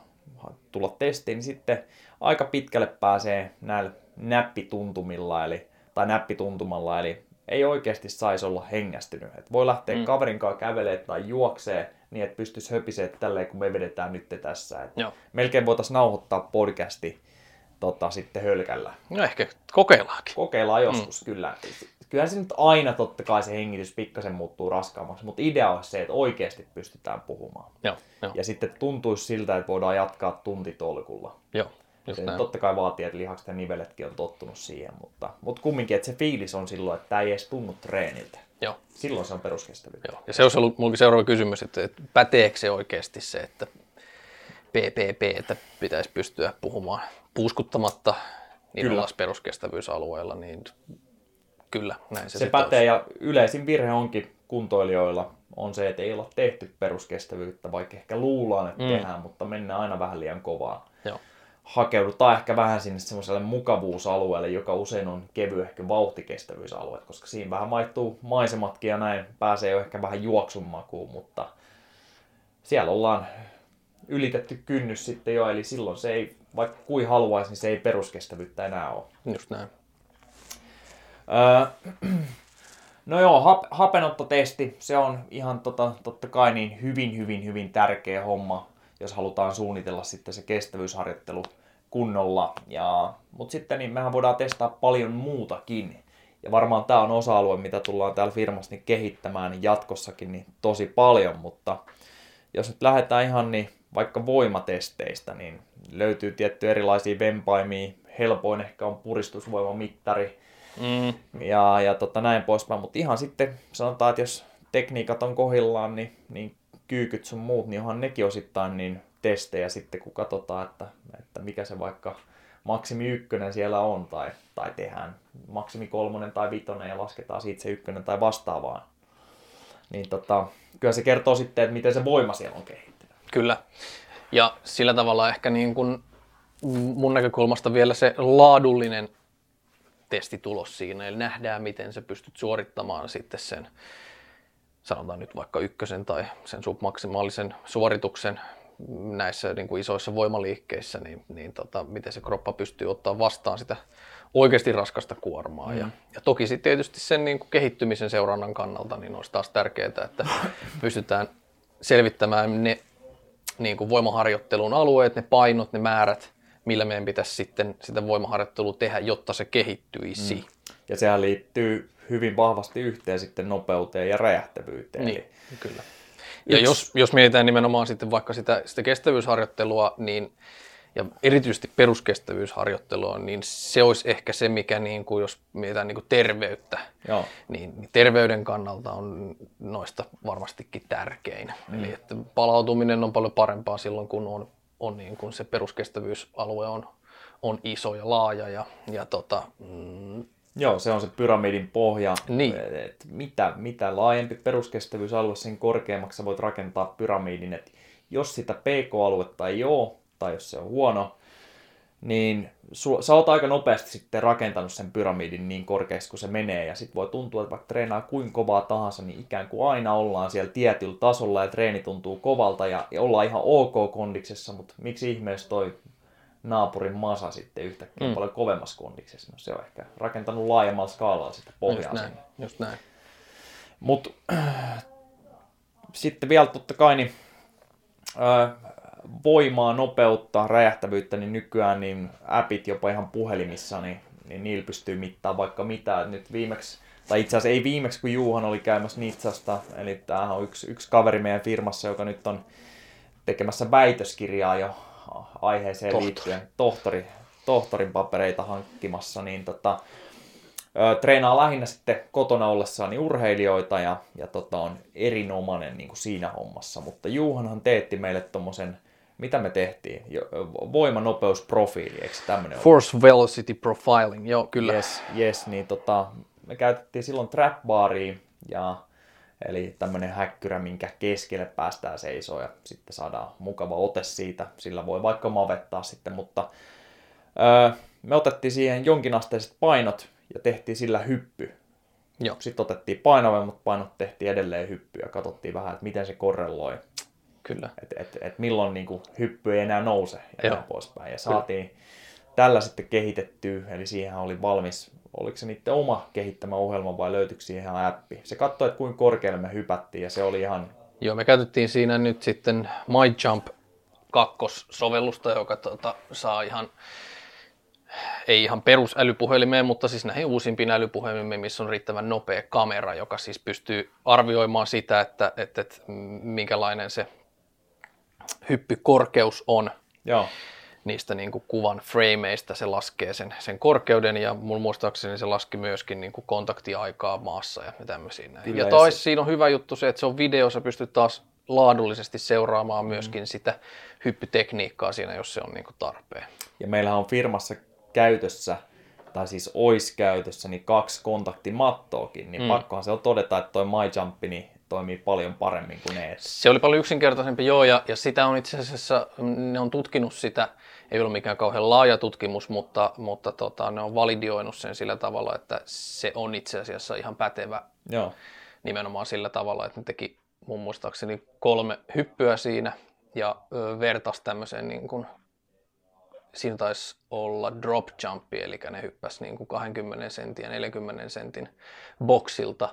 tulla testiin, niin sitten aika pitkälle pääsee näillä näppituntumilla eli, tai näppituntumalla, eli ei oikeasti saisi olla hengästynyt. Et voi lähteä mm. kaverin kanssa kävelee tai juoksee niin, että pystyisi höpisee tälleen, kun me vedetään nyt tässä. Et melkein voitaisiin nauhoittaa podcasti tota, sitten hölkällä. No ehkä kokeillaankin. Kokeillaan joskus, mm. kyllä. Kyllähän se nyt aina totta kai se hengitys pikkasen muuttuu raskaammaksi, mutta idea on se, että oikeasti pystytään puhumaan. Joo, jo. Ja sitten tuntuisi siltä, että voidaan jatkaa tuntitolkulla. Joo, just näin. Totta kai vaatii, että lihakset ja niveletkin on tottunut siihen, mutta, mutta kumminkin, että se fiilis on silloin, että tämä ei edes tunnu treeniltä. Joo. Silloin se on peruskestävyyttä. Joo. Ja se olisi ollut minullakin seuraava kysymys, että, että päteekö se oikeasti se, että P P P, että pitäisi pystyä puhumaan puuskuttamatta niillä peruskestävyysalueella, niin... Kyllä, näin se, se pätee olisi. Ja yleisin virhe onkin kuntoilijoilla on se, että ei olla tehty peruskestävyyttä, vaikka ehkä luullaan, että mm. tehdään, mutta mennään aina vähän liian kovaa. Joo. Hakeudutaan ehkä vähän sinne semmoiselle mukavuusalueelle, joka usein on kevyehkö vauhtikestävyysalue, koska siinä vähän vaihtuu maisematkin ja näin pääsee jo ehkä vähän juoksun makuun, mutta siellä ollaan ylitetty kynnys sitten jo, eli silloin se ei, vaikka kuin haluaisi, niin se ei peruskestävyyttä enää ole. Just näin. No joo, hapenottotesti, se on ihan tota, totta kai niin hyvin, hyvin, hyvin tärkeä homma, jos halutaan suunnitella sitten se kestävyysharjoittelu kunnolla. Ja, mutta sitten niin mehän voidaan testaa paljon muutakin. Ja varmaan tämä on osa-alue, mitä tullaan täällä firmassa niin kehittämään jatkossakin niin tosi paljon. Mutta jos nyt lähdetään ihan niin vaikka voimatesteistä, niin löytyy tiettyjä erilaisia vempaimia. Helpoin ehkä on puristusvoimamittari. Mm. Ja, ja tota, näin poispäin, mutta ihan sitten sanotaan, että jos tekniikat on kohdillaan, niin, niin kyykyt sun muut, niin onhan nekin osittain niin testejä sitten, kun katsotaan, että, että mikä se vaikka maksimi ykkönen siellä on, tai, tai tehdään maksimi kolmonen tai vitonen ja lasketaan siitä se ykkönen tai vastaavaan. Niin tota, kyllä se kertoo sitten, että miten se voima siellä on kehittynyt. Kyllä, ja sillä tavalla ehkä niin kun mun näkökulmasta vielä se laadullinen testitulos siinä, eli nähdään, miten sä pystyt suorittamaan sitten sen, sanotaan nyt vaikka ykkösen tai sen submaksimaalisen suorituksen näissä niin kuin isoissa voimaliikkeissä, niin, niin tota, miten se kroppa pystyy ottaa vastaan sitä oikeasti raskasta kuormaa. Mm. Ja, ja toki sitten tietysti sen niin kuin kehittymisen seurannan kannalta niin olisi taas tärkeää, että pystytään selvittämään ne niin kuin voimaharjoittelun alueet, ne painot, ne määrät, millä meidän pitäisi sitten sitä voimaharjoittelua tehdä, jotta se kehittyisi. Mm. Ja sehän liittyy hyvin vahvasti yhteen sitten nopeuteen ja räjähtävyyteen. Niin, kyllä. Ja Yks... jos, jos mietitään nimenomaan sitten vaikka sitä, sitä kestävyysharjoittelua, niin, ja erityisesti peruskestävyysharjoittelua, niin se olisi ehkä se, mikä niin kuin, jos mietitään niin kuin terveyttä, joo, niin terveyden kannalta on noista varmastikin tärkein. Mm. Eli että palautuminen on paljon parempaa silloin, kun on on niin kuin se peruskestävyysalue on, on iso ja laaja. Ja, ja tota, mm. Joo, se on se pyramidin pohja. Niin. Et mitä, mitä laajempi peruskestävyysalue, sen korkeammaksi voit rakentaa pyramidin. Et jos sitä P K-aluetta ei ole, tai jos se on huono, niin su- sä oot aika nopeasti sitten rakentanut sen pyramidin niin korkeaksi kuin se menee. Ja sit voi tuntua, että vaikka treenaa kuin kovaa tahansa, niin ikään kuin aina ollaan siellä tietyllä tasolla ja treeni tuntuu kovalta ja, ja ollaan ihan ok kondiksessa, mutta miksi ihmeessä toi naapurin masa sitten yhtäkkiä mm. paljon kovemmassa kondiksessa? No se on ehkä rakentanut laajemmalla skaalalla sitä pohjaa. Just näin, just näin. Mut äh, sitten vielä totta kai niin... Äh, voimaa, nopeutta, räjähtävyyttä, niin nykyään niin appit jopa ihan puhelimissa, niin, niin niillä pystyy mittaamaan vaikka mitään. Nyt viimeksi, tai itse asiassa ei viimeksi, kun Juuhan oli käymässä Nitsasta, eli tämähän on yksi, yksi kaveri meidän firmassa, joka nyt on tekemässä väitöskirjaa jo aiheeseen Tohtori. liittyen, Tohtori, tohtorin papereita hankkimassa, niin tota, ö, treenaa lähinnä sitten kotona ollessaan niin urheilijoita ja, ja tota, on erinomainen niin kuin siinä hommassa. Mutta Juuhanhan teetti meille tommosen, mitä me tehtiin, voimanopeusprofiili, eikö tämmöinen Force ole? Velocity Profiling, joo kyllä. Yes, yes niin tota, me käytettiin silloin trapbaria ja eli tämmöinen häkkyrä, minkä keskelle päästään seisoon ja sitten saadaan mukava ote siitä. Sillä voi vaikka mavettaa sitten, mutta öö, me otettiin siihen jonkinasteiset painot ja tehtiin sillä hyppy. Joo. Sitten otettiin painavemmat painot, tehtiin edelleen hyppy ja katsottiin vähän, että miten se korreloi. Kyllä. Että et, et milloin niinku hyppy ei enää nouse ja näin poispäin. Ja saatiin Kyllä. tällä sitten kehitettyä, eli siihen oli valmis. Oliko se niiden oma kehittämä ohjelma vai löytyykö siihen appi? Se katsoi, että kuinka korkealle me hypättiin ja se oli ihan... Joo, me käytettiin siinä nyt sitten MyJump kaksi-sovellusta, joka tuota, saa ihan, ei ihan perusälypuhelimeen, mutta siis näihin uusimpiin älypuhelimiin, missä on riittävän nopea kamera, joka siis pystyy arvioimaan sitä, että, että, että minkälainen se hyppykorkeus on. Joo. Niistä niin kuin kuvan frameista se laskee sen, sen korkeuden ja mun muistaakseni se laski myöskin niin kuin kontaktiaikaa maassa ja tämmöisiä. Kyllä, ja taas siinä on hyvä juttu se, että se on video, sä pystyt taas laadullisesti seuraamaan myöskin mm. sitä hyppytekniikkaa siinä, jos se on niin kuin tarpeen. Ja meillähän on firmassa käytössä, tai siis ois käytössä, niin kaksi kontaktimattoakin, niin mm. pakkohan se on todeta, että toi MyJump, niin toimii paljon paremmin kuin ne. Se oli paljon yksinkertaisempi, joo, ja, ja sitä on itse asiassa, ne on tutkinut sitä, ei ole mikään kauhean laaja tutkimus, mutta, mutta tota, ne on validioinut sen sillä tavalla, että se on itse asiassa ihan pätevä. Joo. Nimenomaan sillä tavalla, että ne teki mun muistaakseni kolme hyppyä siinä, ja ö, vertasi tämmöiseen, niin kuin, siinä taisi olla drop jumpi, eli ne hyppäsi niin kuin kaksikymmentä senttiä, neljäkymmentä sentin boksilta,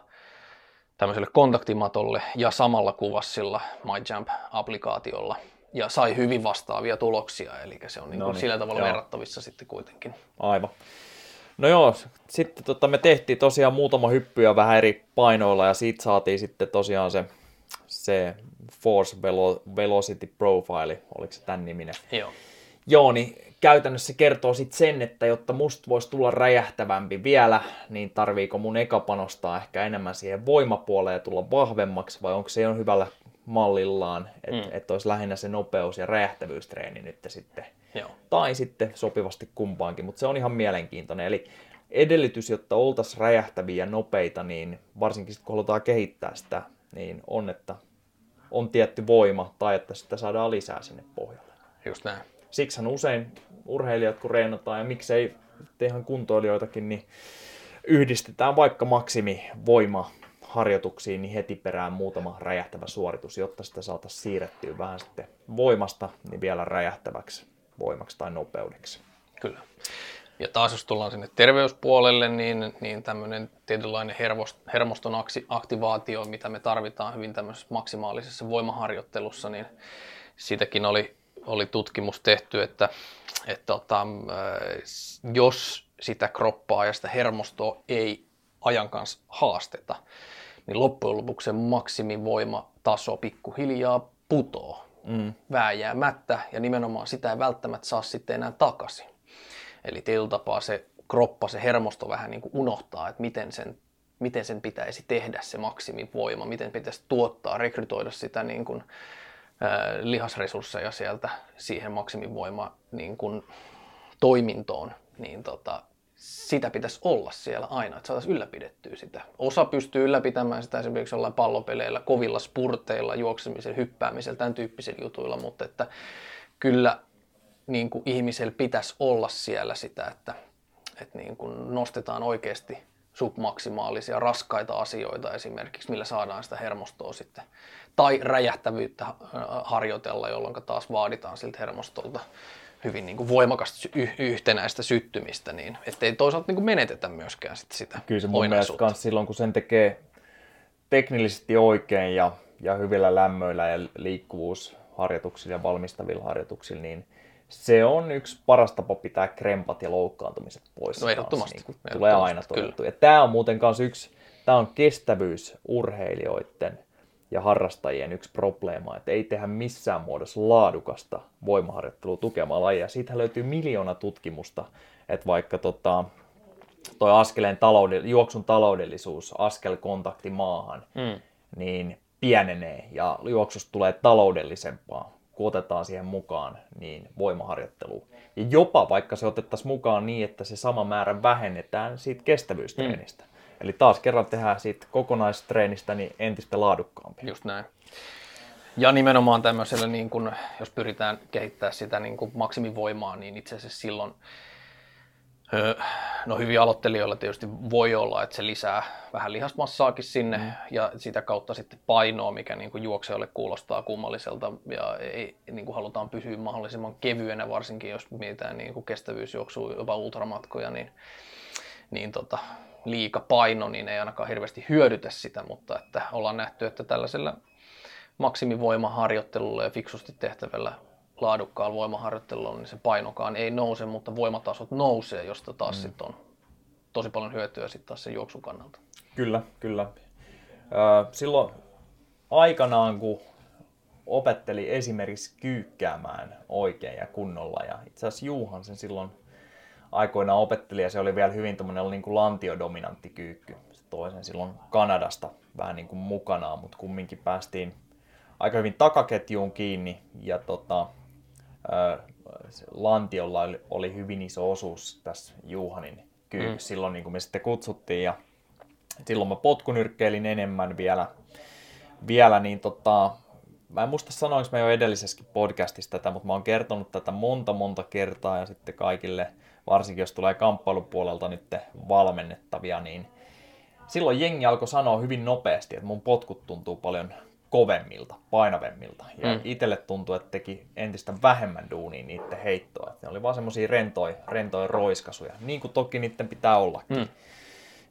tämmöiselle kontaktimatolle ja samalla kuvassa sillä MyJump-applikaatiolla ja sai hyvin vastaavia tuloksia, eli se on niin kuin sillä tavalla joo. verrattavissa sitten kuitenkin. Aivan. No joo, sitten tota, me tehtiin tosiaan muutama hyppyä vähän eri painoilla ja siitä saatiin sitten tosiaan se, se Force Velocity Profile, oliko se tämän niminen? Joo. Joo, niin käytännössä se kertoo sitten sen, että jotta musta voisi tulla räjähtävämpi vielä, niin tarviiko mun eka panostaa ehkä enemmän siihen voimapuoleen ja tulla vahvemmaksi, vai onko se jo hyvällä mallillaan, että mm. et olisi lähinnä se nopeus- ja räjähtävyystreeni nyt sitten, Joo. tai sitten sopivasti kumpaankin, mutta se on ihan mielenkiintoinen. Eli edellytys, jotta oltaisiin räjähtäviä ja nopeita, niin varsinkin sitten kun halutaan kehittää sitä, niin on, että on tietty voima tai että sitä saadaan lisää sinne pohjalle. Just näin. Siksihän usein urheilijat, kun reenataan ja miksei ihan kuntoilijoitakin, niin yhdistetään vaikka maksimivoimaharjoituksiin niin heti perään muutama räjähtävä suoritus, jotta sitä saataisiin siirrettyä vähän sitten voimasta niin vielä räjähtäväksi voimaksi tai nopeudeksi. Kyllä. Ja taas jos tullaan sinne terveyspuolelle, niin, niin tämmöinen tietynlainen hermoston aktivaatio, mitä me tarvitaan hyvin tämmöisessä maksimaalisessa voimaharjoittelussa, niin siitäkin oli oli tutkimus tehty, että, että ota, jos sitä kroppaa ja sitä hermostoa ei ajan kanssa haasteta, niin loppujen lopuksi se maksimivoimataso pikkuhiljaa putoo mm. vääjäämättä ja nimenomaan sitä ei välttämättä saa sitten enää takaisin. Eli tietyllä tapaa se kroppa, se hermosto vähän niin kuin unohtaa, että miten sen, miten sen pitäisi tehdä se maksimivoima, miten pitäisi tuottaa, rekrytoida sitä niin kuin lihasresursseja sieltä siihen maksimivoima niin kun toimintoon, niin tota, sitä pitäisi olla siellä aina, että saataisiin ylläpidettyä sitä. Osa pystyy ylläpitämään sitä esimerkiksi jollain pallopeleillä, kovilla spurteilla, juoksemisella, hyppäämisellä, tämän tyyppisillä jutuilla, mutta että kyllä niin kun ihmisellä pitäisi olla siellä sitä, että, että niin kun nostetaan oikeasti submaksimaalisia raskaita asioita esimerkiksi, millä saadaan sitä hermostoa sitten. Tai räjähtävyyttä harjoitella, jolloin taas vaaditaan siltä hermostolta hyvin niin kuin voimakasta yhtenäistä syttymistä, niin ettei toisaalta niin kuin menetetä myöskään sit sitä oinaisuutta. Kyllä se mun mielestä silloin, kun sen tekee teknillisesti oikein ja, ja hyvillä lämmöillä ja liikkuvuus harjoituksilla ja valmistavilla harjoituksilla, niin se on yksi paras tapa pitää krempat ja loukkaantumiset pois. No ehdottomasti. Niin ehdottomasti tulee aina todettu. Ja tämä on muuten myös yksi, tämä on kestävyysurheilijoiden ja harrastajien yksi probleema, että ei tehdä missään muodossa laadukasta voimaharjoittelua tukemaan lajia. Siitähän löytyy miljoona tutkimusta, että vaikka tota, toi askeleen talouden, juoksun taloudellisuus, askel kontakti maahan, mm. niin pienenee ja juoksusta tulee taloudellisempaa, kun otetaan siihen mukaan niin voimaharjoittelua. Ja jopa vaikka se otettaisiin mukaan niin, että se sama määrä vähennetään siitä kestävyystreenistä. Mm. Eli taas kerran tehdään siitä kokonaistreenistä niin entistä laadukkaampi. Just näin. Ja nimenomaan tämmöisellä, niin kun, jos pyritään kehittämään sitä niin kun maksimivoimaa, niin itse asiassa silloin, no hyvin aloittelijoilla tietysti voi olla, että se lisää vähän lihasmassaakin sinne mm. ja sitä kautta sitten painoa, mikä niin kun juoksijoille kuulostaa kummalliselta ja ei, niin kun halutaan pysyä mahdollisimman kevyenä, varsinkin jos mietitään niin kun kestävyysjuoksua, jopa ultramatkoja, niin, niin tota... liika paino, niin ei ainakaan hirveästi hyödytä sitä, mutta että ollaan nähty, että tällaisella maksimivoimaharjoittelulla ja fiksusti tehtävällä laadukkaalla voimaharjoittelulla, niin se painokaan ei nouse, mutta voimatasot nousee, josta taas mm. sitten on tosi paljon hyötyä sitten taas sen juoksun kannalta. Kyllä, kyllä. Silloin aikanaan, kun opetteli esimerkiksi kyykkäämään oikein ja kunnolla, ja itse asiassa Juuhan sen silloin aikoinaan opetteli, ja se oli vielä hyvin tommoinen niin kuin lantiodominantti kyykky. Se toi sen silloin Kanadasta vähän niin kuin mukanaan, mutta kumminkin päästiin aika hyvin takaketjuun kiinni. Ja tota, lantiolla oli hyvin iso osuus tässä Juhanin kyykyssä, mm. silloin niin kuin me sitten kutsuttiin. Ja silloin mä potkunyrkkeilin enemmän vielä. vielä niin tota, mä en muista sanoinko mä jo edellisessäkin podcastissa tätä, mutta mä oon kertonut tätä monta monta kertaa ja sitten kaikille, varsinkin jos tulee kamppailupuolelta nyt valmennettavia, niin silloin jengi alkoi sanoa hyvin nopeasti, että mun potkut tuntuu paljon kovemmilta, painavemmilta. Ja mm. itselle tuntui, että teki entistä vähemmän duunia niiden heittoa. Ne oli vaan semmosia rentoja, rentoja roiskasuja, niin kuin toki niiden pitää ollakin. Mm.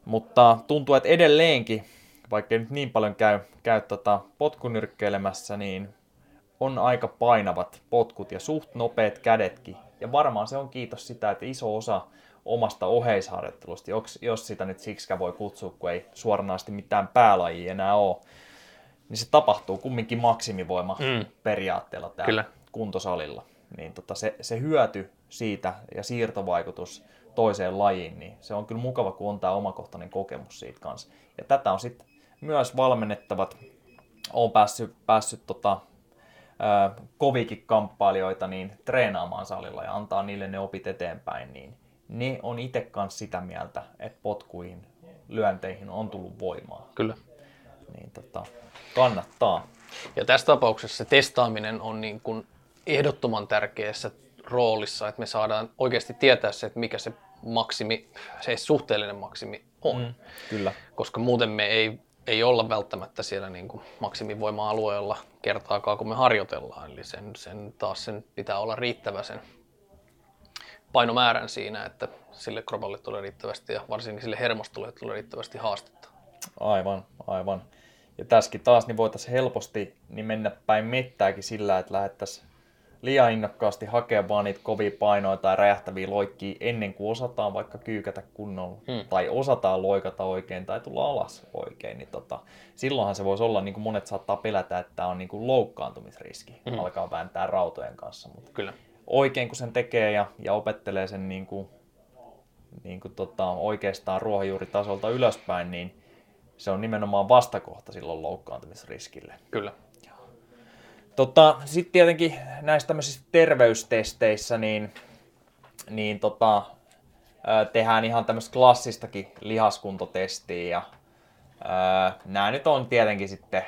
Mutta tuntuu, että edelleenkin, vaikka nyt niin paljon käy, käy tota potkunyrkkeilemässä, niin on aika painavat potkut ja suht nopeat kädetkin. Ja varmaan se on kiitos sitä, että iso osa omasta oheisharjoittelusta, jos sitä nyt siksikään voi kutsua, kun ei suoranaisesti mitään päälajia enää ole, niin se tapahtuu kumminkin maksimivoima mm. periaatteella täällä Kyllä. kuntosalilla. Niin tota se, se hyöty siitä ja siirtovaikutus toiseen lajiin, niin se on kyllä mukava, kun on tämä omakohtainen kokemus siitä kanssa. Ja tätä on sitten myös valmennettavat, on päässyt, päässyt tota, kovikin kamppailijoita niin treenaamaan salilla ja antaa niille ne opit eteenpäin, niin ne on itse kanssa sitä mieltä, että potkuihin, lyönteihin on tullut voimaa. Kyllä. Niin tota, kannattaa. Ja tässä tapauksessa se testaaminen on niin kuin ehdottoman tärkeässä roolissa, että me saadaan oikeasti tietää se, että mikä se maksimi, se suhteellinen maksimi on. Mm, kyllä. Koska muuten me ei ei olla välttämättä siellä niin kuin maksimivoima-alueella kertaakaan, kun me harjoitellaan. Eli sen, sen, taas sen pitää olla riittävä sen painomäärän siinä, että sille kropalle tulee riittävästi ja varsinkin sille hermostolle tulee riittävästi haastetta. Aivan, aivan. Ja tässäkin taas niin voitaisiin helposti niin mennä päin mettääkin sillä, että lähdettäisiin liian innokkaasti hakemaan vaan niitä kovia painoja tai räjähtäviä loikkia ennen kuin osataan vaikka kyykätä kunnolla hmm. tai osataan loikata oikein tai tulla alas oikein. Niin tota, silloinhan se voisi olla, niin kuin monet saattaa pelätä, että tämä on niin kuin loukkaantumisriski, hmm. alkaa vääntää rautojen kanssa. Mutta Kyllä. oikein kun sen tekee ja, ja opettelee sen niin kuin, niin kuin tota, oikeastaan ruohonjuuritasolta ylöspäin, niin se on nimenomaan vastakohta silloin loukkaantumisriskille. Kyllä. Tota, sitten tietenkin näissä tämmöisissä terveystesteissä niin, niin tota, ää, tehdään ihan tämmöistä klassistakin lihaskuntotestiä ja ää, nämä nyt on tietenkin sitten,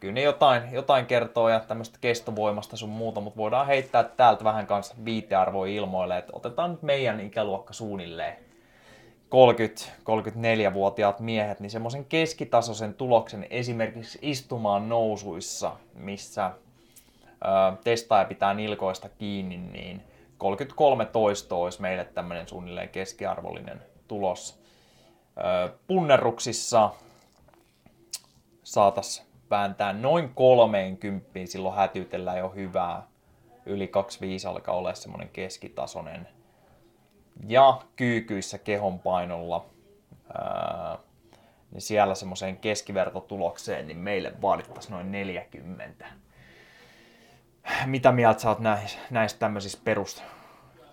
kyllä ne jotain, jotain kertoo ja tämmöistä kestovoimasta sun muuta, mutta voidaan heittää täältä vähän kanssa viitearvoja ilmoille, että otetaan nyt meidän ikäluokka suunnilleen kolmekymmentä-kolmekymmentäneljävuotiaat miehet, niin semmoisen keskitasoisen tuloksen esimerkiksi istumaan nousuissa, missä ö, testaaja pitää nilkoista kiinni, niin kolmekymmentäkolme toistoa olisi meille tämmöinen suunnilleen keskiarvollinen tulos. Ö, punnerruksissa saataisiin vääntää noin kolmeenkymmeneen, silloin hätyytellään jo hyvää. Yli kaksikymmentäviisi alkaa olla semmoinen keskitasoinen. Ja kyykyissä kehon painolla, ää, niin siellä semmoiseen keskivertotulokseen, niin meille vaadittaisiin noin neljäkymmentä. Mitä mieltä sä oot näistä, näistä tämmöisistä perus,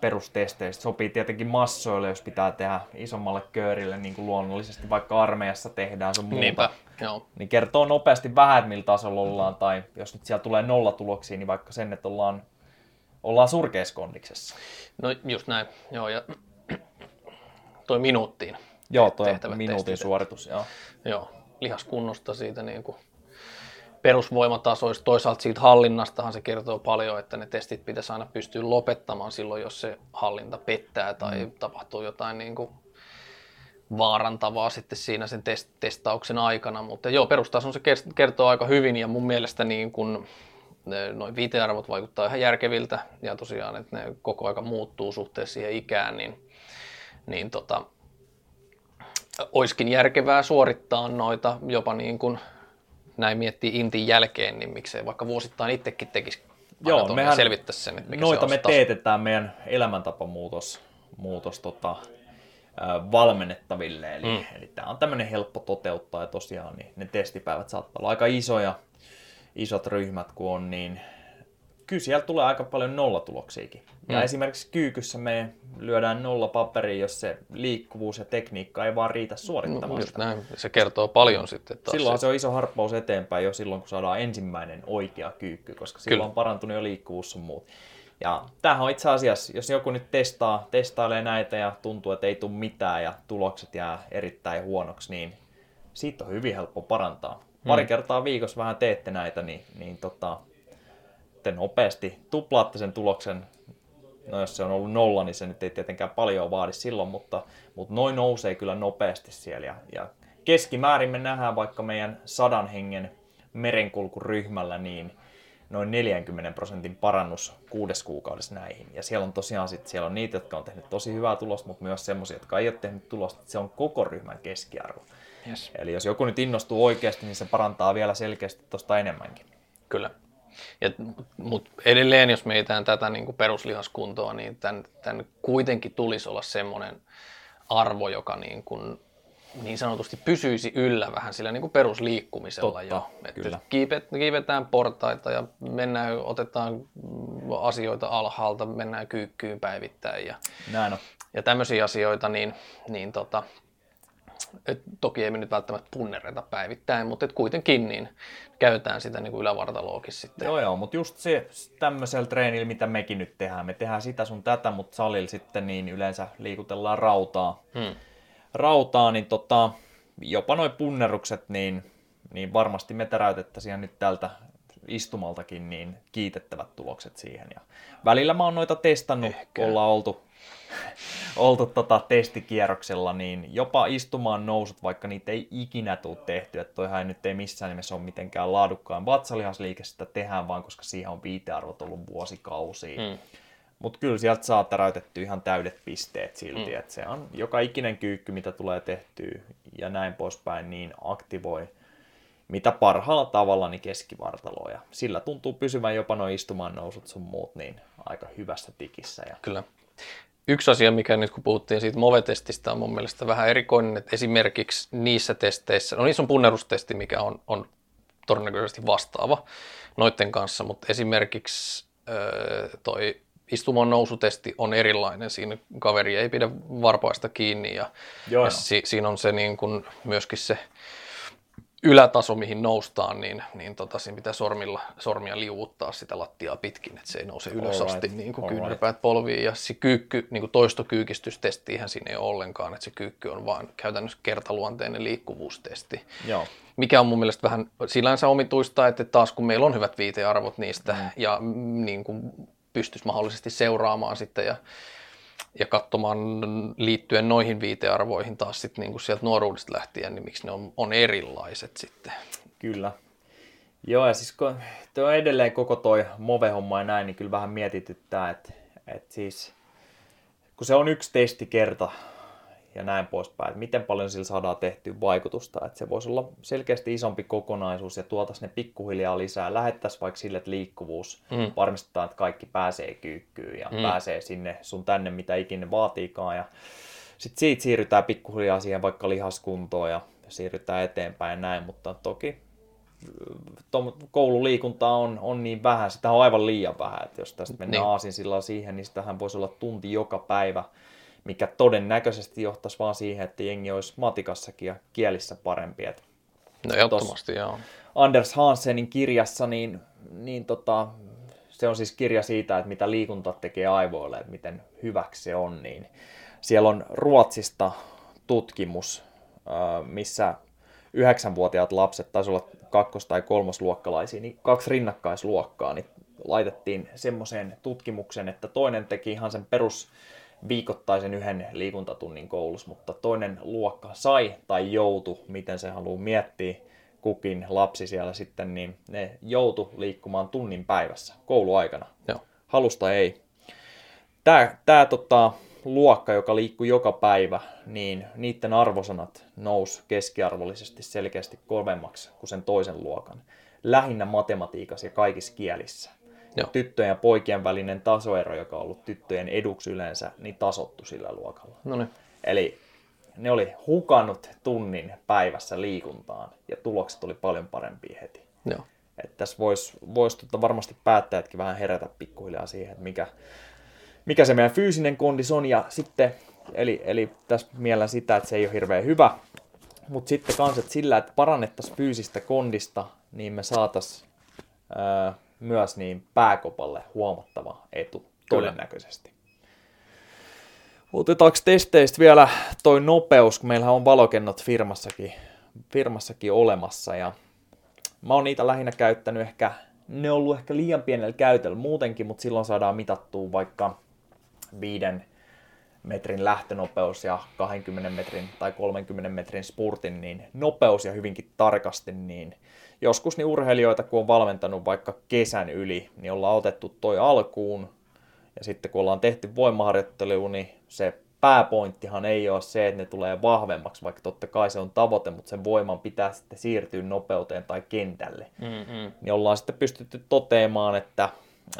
perustesteistä? Sopii tietenkin massoille, jos pitää tehdä isommalle köörille, niin kuin luonnollisesti vaikka armeijassa tehdään, se on muuta. Niinpä, joo. Niin kertoo nopeasti vähän, että millä tasolla ollaan, tai jos nyt siellä tulee nollatuloksia, niin vaikka sen, että ollaan, ollaan surkeiskondiksessa. No just näin, joo, ja toi minuuttiin. Joo, toi minuutin testit, suoritus, joo. Joo, lihaskunnosta siitä niin kuin perusvoimatasoista, toisaalta siitä hallinnastahan se kertoo paljon, että ne testit pitäisi aina pystyä lopettamaan silloin, jos se hallinta pettää tai mm. tapahtuu jotain niin kuin vaarantavaa sitten siinä sen test- testauksen aikana. Mutta joo, perustason se kertoo aika hyvin ja mun mielestä niin kuin noin viitearvot vaikuttaa ihan järkeviltä ja tosiaan, että ne koko aika muuttuu suhteessa siihen ikään, niin, niin tota, oiskin järkevää suorittaa noita jopa niin kuin näin miettii intin jälkeen, niin miksei vaikka vuosittain itsekin tekisi ja selvittäisi sen, että mikä noita se on. Noita me teetetään meidän elämäntapamuutos muutos, tota, äh, valmennettaville, eli, mm. eli tämä on tämmöinen helppo toteuttaa ja tosiaan niin ne testipäivät saattaa olla aika isoja, isot ryhmät kun on, niin kyllä siellä tulee aika paljon nollatuloksiakin. Mm. Ja esimerkiksi kyykyssä me lyödään nolla paperiin, jos se liikkuvuus ja tekniikka ei vaan riitä suorittamaan no, sitä. Näin. Se kertoo paljon sitten taas. Silloinhan se on iso harppaus eteenpäin jo silloin, kun saadaan ensimmäinen oikea kyykky, koska kyllä silloin on parantunut jo liikkuvuus ja muut. Ja tämähän on itse asiassa, jos joku nyt testaa, testailee näitä ja tuntuu, että ei tule mitään ja tulokset jää erittäin huonoksi, niin siitä on hyvin helppo parantaa. Pari mm. kertaa viikossa vähän teette näitä, niin, niin tota... te nopeasti tuplaatte sen tuloksen, no jos se on ollut nolla, niin se nyt ei tietenkään paljon vaadi silloin, mutta, mutta noin nousee kyllä nopeasti siellä. Ja, ja keskimäärin me nähdään vaikka meidän sadan hengen merenkulkuryhmällä, niin noin neljänkymmenen prosentin parannus kuudes kuukaudessa näihin. Ja siellä on tosiaan sit, siellä on niitä, jotka on tehnyt tosi hyvää tulosta, mutta myös semmoisia, jotka ei ole tehnyt tulosta, että se on koko ryhmän keskiarvo. Yes. Eli jos joku nyt innostuu oikeasti, niin se parantaa vielä selkeästi tuosta enemmänkin. Kyllä. Ja, mut edelleen, jos mietitään tätä niin kuin peruslihaskuntoa, niin tämän, tämän kuitenkin tulisi olla semmoinen arvo, joka niin, kuin, niin sanotusti pysyisi yllä vähän sillä niin kuin perusliikkumisella. Totta, jo. Kyllä. Kiipet, kiipetään portaita ja mennään, otetaan asioita alhaalta, mennään kyykkyyn päivittäin ja, ja tämmöisiä asioita, niin, niin tota, et toki ei me nyt välttämättä punnereta päivittäin, mutta et kuitenkin niin käytetään sitä niin kuin ylävartaloakin sitten. Joo joo, mutta just se tämmöisellä treenillä, mitä mekin nyt tehdään, me tehdään sitä sun tätä, mutta salilla sitten niin yleensä liikutellaan rautaa. Hmm. Rautaa, niin tota, jopa noi punnerukset, niin, niin varmasti me täräytettäisiin nyt tältä istumaltakin niin kiitettävät tulokset siihen. Ja välillä mä oon noita testannut, Ehkä. ollaan oltu... oltu tota testikierroksella, niin jopa istumaan nousut, vaikka niitä ei ikinä tule tehty. Että toihan nyt ei missään nimessä ole mitenkään laadukkaan vatsalihasliike sitä tehdään, vaan koska siihen on viitearvot ollut vuosikausia. Mm. Mutta kyllä sieltä saa täräytetty ihan täydet pisteet silti, mm. että se on joka ikinen kyykky, mitä tulee tehtyä ja näin poispäin, niin aktivoi mitä parhaalla tavalla niin keskivartaloa. Ja sillä tuntuu pysyvän jopa nuo istumaan nousut sun muut, niin aika hyvässä tikissä. Ja... Kyllä. Yksi asia, mikä nyt kun puhuttiin siitä MOVE-testistä, on mun mielestä vähän erikoinen, että esimerkiksi niissä testeissä, no niissä on punnerustesti, mikä on, on todennäköisesti vastaava noiden kanssa, mutta esimerkiksi öö, toi istumaan nousutesti on erilainen, siinä kaveri ei pidä varpaista kiinni ja, ja si, siinä on se niin kun myöskin se ylätaso, mihin noustaan, niin, niin tota, siinä pitää sormilla, sormia liuuttaa sitä lattiaa pitkin, että se ei nouse ylös right, asti niin kuin kyynärpäät right. polviin. Ja se kyykky, niin kuin toistokyykistystestihän siinä ei ole ollenkaan, että se kyykky on vaan käytännössä kertaluonteinen liikkuvuustesti. Joo. Mikä on mun mielestä vähän sillänsä omituista, että taas kun meillä on hyvät viitearvot niistä mm. ja niin kuin pystyisi mahdollisesti seuraamaan sitten ja ja katsomaan liittyen noihin viitearvoihin taas sitten niin kuin sieltä nuoruudesta lähtien, niin miksi ne on, on erilaiset sitten. Kyllä. Joo, ja siis kun tuo edelleen koko toi MOVE-homma ja näin, niin kyllä vähän mietityttää, että et siis kun se on yksi testikerta ja näin poispäin, että miten paljon sillä saadaan tehtyä vaikutusta, että se voisi olla selkeästi isompi kokonaisuus ja tuotaisiin ne pikkuhiljaa lisää, lähettäisiin vaikka sille, että liikkuvuus mm. varmistetaan, että kaikki pääsee kyykkyyn ja mm. pääsee sinne sun tänne, mitä ikinä vaatiikaan ja sitten siitä siirrytään pikkuhiljaa siihen vaikka lihaskuntoon ja siirrytään eteenpäin ja näin, mutta toki koululiikuntaa on, on niin vähän, sitä on aivan liian vähän, että jos tästä mennään niin aasinsillaan siihen, niin sitähän voisi olla tunti joka päivä, mikä todennäköisesti johtaisi vaan siihen, että jengi olisi matikassakin ja kielissä parempi. Et no ehdottomasti, joo. Anders Hansenin kirjassa, niin, niin tota, se on siis kirja siitä, että mitä liikunta tekee aivoille, että miten hyväksi se on, niin siellä on Ruotsista tutkimus, missä yhdeksänvuotiaat lapset, taisi olla kakkos- tai kolmosluokkalaisia, niin kaksi rinnakkaisluokkaa, niin laitettiin semmoiseen tutkimukseen, että toinen teki ihan sen perus viikoittaisen yhden liikuntatunnin koulussa, mutta toinen luokka sai tai joutui, miten se haluaa miettiä, kukin lapsi siellä sitten, niin ne joutui liikkumaan tunnin päivässä kouluaikana. Joo. Halusta ei. Tämä, tämä tota, luokka, joka liikkui joka päivä, niin niiden arvosanat nousi keskiarvollisesti selkeästi kovemmaksi kuin sen toisen luokan. Lähinnä matematiikassa ja kaikissa kielissä. Joo. Tyttöjen ja poikien välinen tasoero, joka on ollut tyttöjen eduksi yleensä, niin tasoittui sillä luokalla. Noniin. Eli ne oli hukannut tunnin päivässä liikuntaan ja tulokset oli paljon parempia heti. Joo. Et tässä voisi vois varmasti päättäjätkin vähän herätä pikkuhiljaa siihen, että mikä, mikä se meidän fyysinen kondis on. Ja sitten, eli, eli tässä mielellä sitä, että se ei ole hirveän hyvä, mutta sitten kans, että sillä, että parannettaisiin fyysistä kondista, niin me saataisiin öö, myös niin pääkopalle huomattava etu todennäköisesti. Otetaanko testeistä vielä toi nopeus, kun meillähän on valokennot firmassakin, firmassakin olemassa ja mä oon niitä lähinnä käyttänyt ehkä, ne on ollut ehkä liian pienellä käytöllä muutenkin, mutta silloin saadaan mitattua vaikka viiden metrin lähtönopeus ja kahdenkymmenen metrin tai kolmenkymmenen metrin spurtin, niin nopeus ja hyvinkin tarkasti, niin joskus niin urheilijoita, kun on valmentanut vaikka kesän yli, niin ollaan otettu toi alkuun ja sitten kun ollaan tehty voimaharjoittelua, niin se pääpointtihan ei ole se, että ne tulee vahvemmaksi, vaikka totta kai se on tavoite, mutta sen voiman pitää sitten siirtyä nopeuteen tai kentälle. Mm-hmm. Niin ollaan sitten pystytty toteamaan, että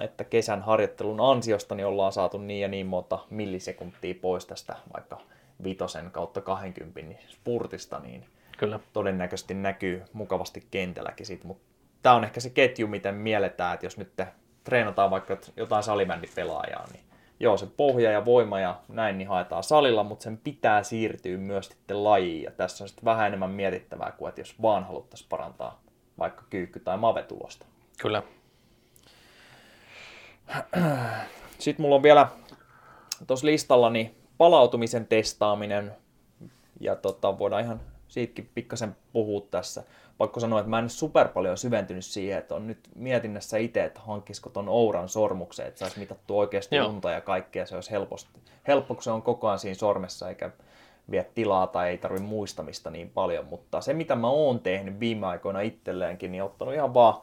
että kesän harjoittelun ansiosta niin ollaan saatu niin ja niin monta millisekuntia pois tästä vaikka vitosen kautta kahdenkymmenen spurtista, niin kyllä todennäköisesti näkyy mukavasti kentälläkin sit, mutta tämä on ehkä se ketju, miten mielletään, että jos nyt treenataan vaikka jotain salibändipelaajaa, niin joo, se pohja ja voima ja näin niin haetaan salilla, mutta sen pitää siirtyä myös sitten lajiin, ja tässä on sitten vähän enemmän mietittävää kuin, että jos vaan haluttaisiin parantaa vaikka kyykky- tai mavetulosta. Kyllä. Sitten mulla on vielä tuossa listallani palautumisen testaaminen ja tota, voidaan ihan siitäkin pikkasen puhua tässä. Pakko sanoa, että mä en super paljon syventynyt siihen, että on nyt mietinnässä itse, että hankkisiko ton Ouran sormukseen, että saisi mitattua oikeasti unta ja kaikkea. Se olisi helposti. helppo, kun se on koko ajan siinä sormessa eikä vie tilaa tai ei tarvitse muistamista niin paljon, mutta se mitä mä oon tehnyt viime aikoina itselleenkin, niin ottanut ihan vaan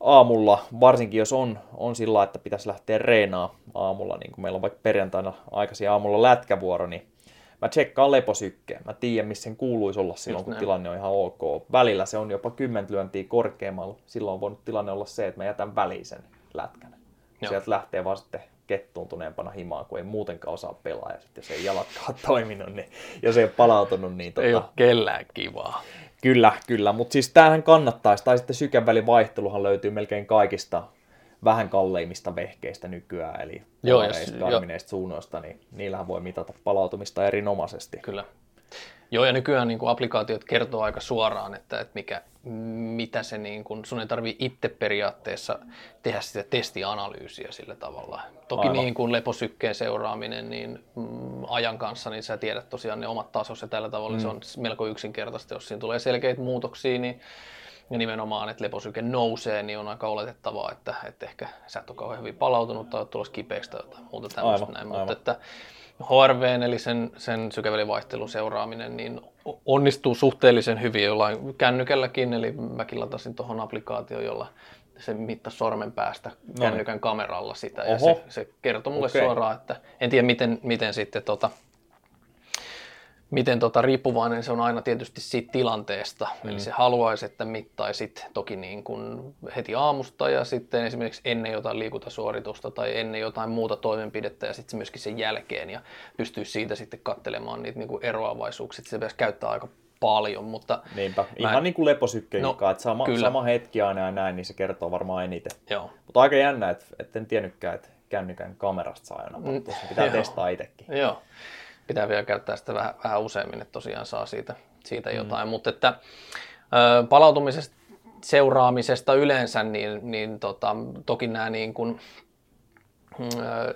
aamulla, varsinkin jos on, on sillä, että pitäisi lähteä reenaa aamulla, niin kuin meillä on vaikka perjantaina aikaisin aamulla lätkävuoro, niin mä tsekkaan leposykkeen. Mä tiedän, missä sen kuuluisi olla silloin, kun tilanne on ihan ok. Välillä se on jopa kymmenen lyöntiä korkeammalla. Silloin on voinut tilanne olla se, että mä jätän väliin sen lätkän. Joo. Sieltä lähtee vaan sitten kettuuntuneempana himaan, kun ei muutenkaan osaa pelaa. Ja sitten jos ei jalatkaan toiminut, niin jos ei ole palautunut, niin tota... ei ole kellään kivaa. Kyllä, kyllä. Mutta siis tämähän kannattaisi, tai sitten sykevälivaihteluhan löytyy melkein kaikista vähän kalleimmista vehkeistä nykyään, eli vaareista, armineista, suunoista, niin niillähän voi mitata palautumista erinomaisesti. Kyllä. Joo, ja nykyään niin kuin applikaatiot kertoo aika suoraan, että, että mikä, mitä se, niin kuin, sun ei tarvitse itse periaatteessa tehdä sitä testianalyysiä sillä tavalla. Toki niin kuin leposykkeen seuraaminen niin mm, ajan kanssa, niin sä tiedät tosiaan ne omat tasos ja tällä tavalla mm. se on melko yksinkertaista, jos siinä tulee selkeitä muutoksia, niin ja nimenomaan, että leposyke nousee, niin on aika oletettavaa, että, että ehkä sä et ole kauhean hyvin palautunut tai olet tulossa kipeäksi tai jotain muuta tämmöistä näin. Aivan. Mutta että H R V:n eli sen, sen sykevälivaihtelun seuraaminen niin onnistuu suhteellisen hyvin jollain kännykälläkin, eli mäkin latasin tuohon applikaatioon, jolla se mittasi sormen päästä kännykän kameralla sitä. Oho. Ja se, se kertoi mulle okay. suoraan, että en tiedä miten, miten sitten tota, miten tota riippuvainen se on aina tietysti siitä tilanteesta. Mm. Eli se haluaisi, että mittaisit toki niin kuin heti aamusta ja sitten esimerkiksi ennen jotain liikuntasuoritusta tai ennen jotain muuta toimenpidettä ja sitten myöskin sen jälkeen ja pystyisi siitä sitten katselemaan niitä niin kuin eroavaisuuksia. Sitten se pitäisi käyttää aika paljon, mutta... Niinpä. Ihan en... niin kuin leposykkeikkaa, no, että sama, sama hetki aina ja näin, niin se kertoo varmaan eniten. Joo. Mutta aika jännä, että et en tiennytkään, että kännykän kamerasta saa aina, mutta mm. pitää testaa itsekin. Joo. Pitää vielä käyttää sitä vähän, vähän useammin, että tosiaan saa siitä, siitä jotain. Mm. Mutta että ö, palautumisesta, seuraamisesta yleensä, niin, niin tota, toki nämä niin kuin, ö,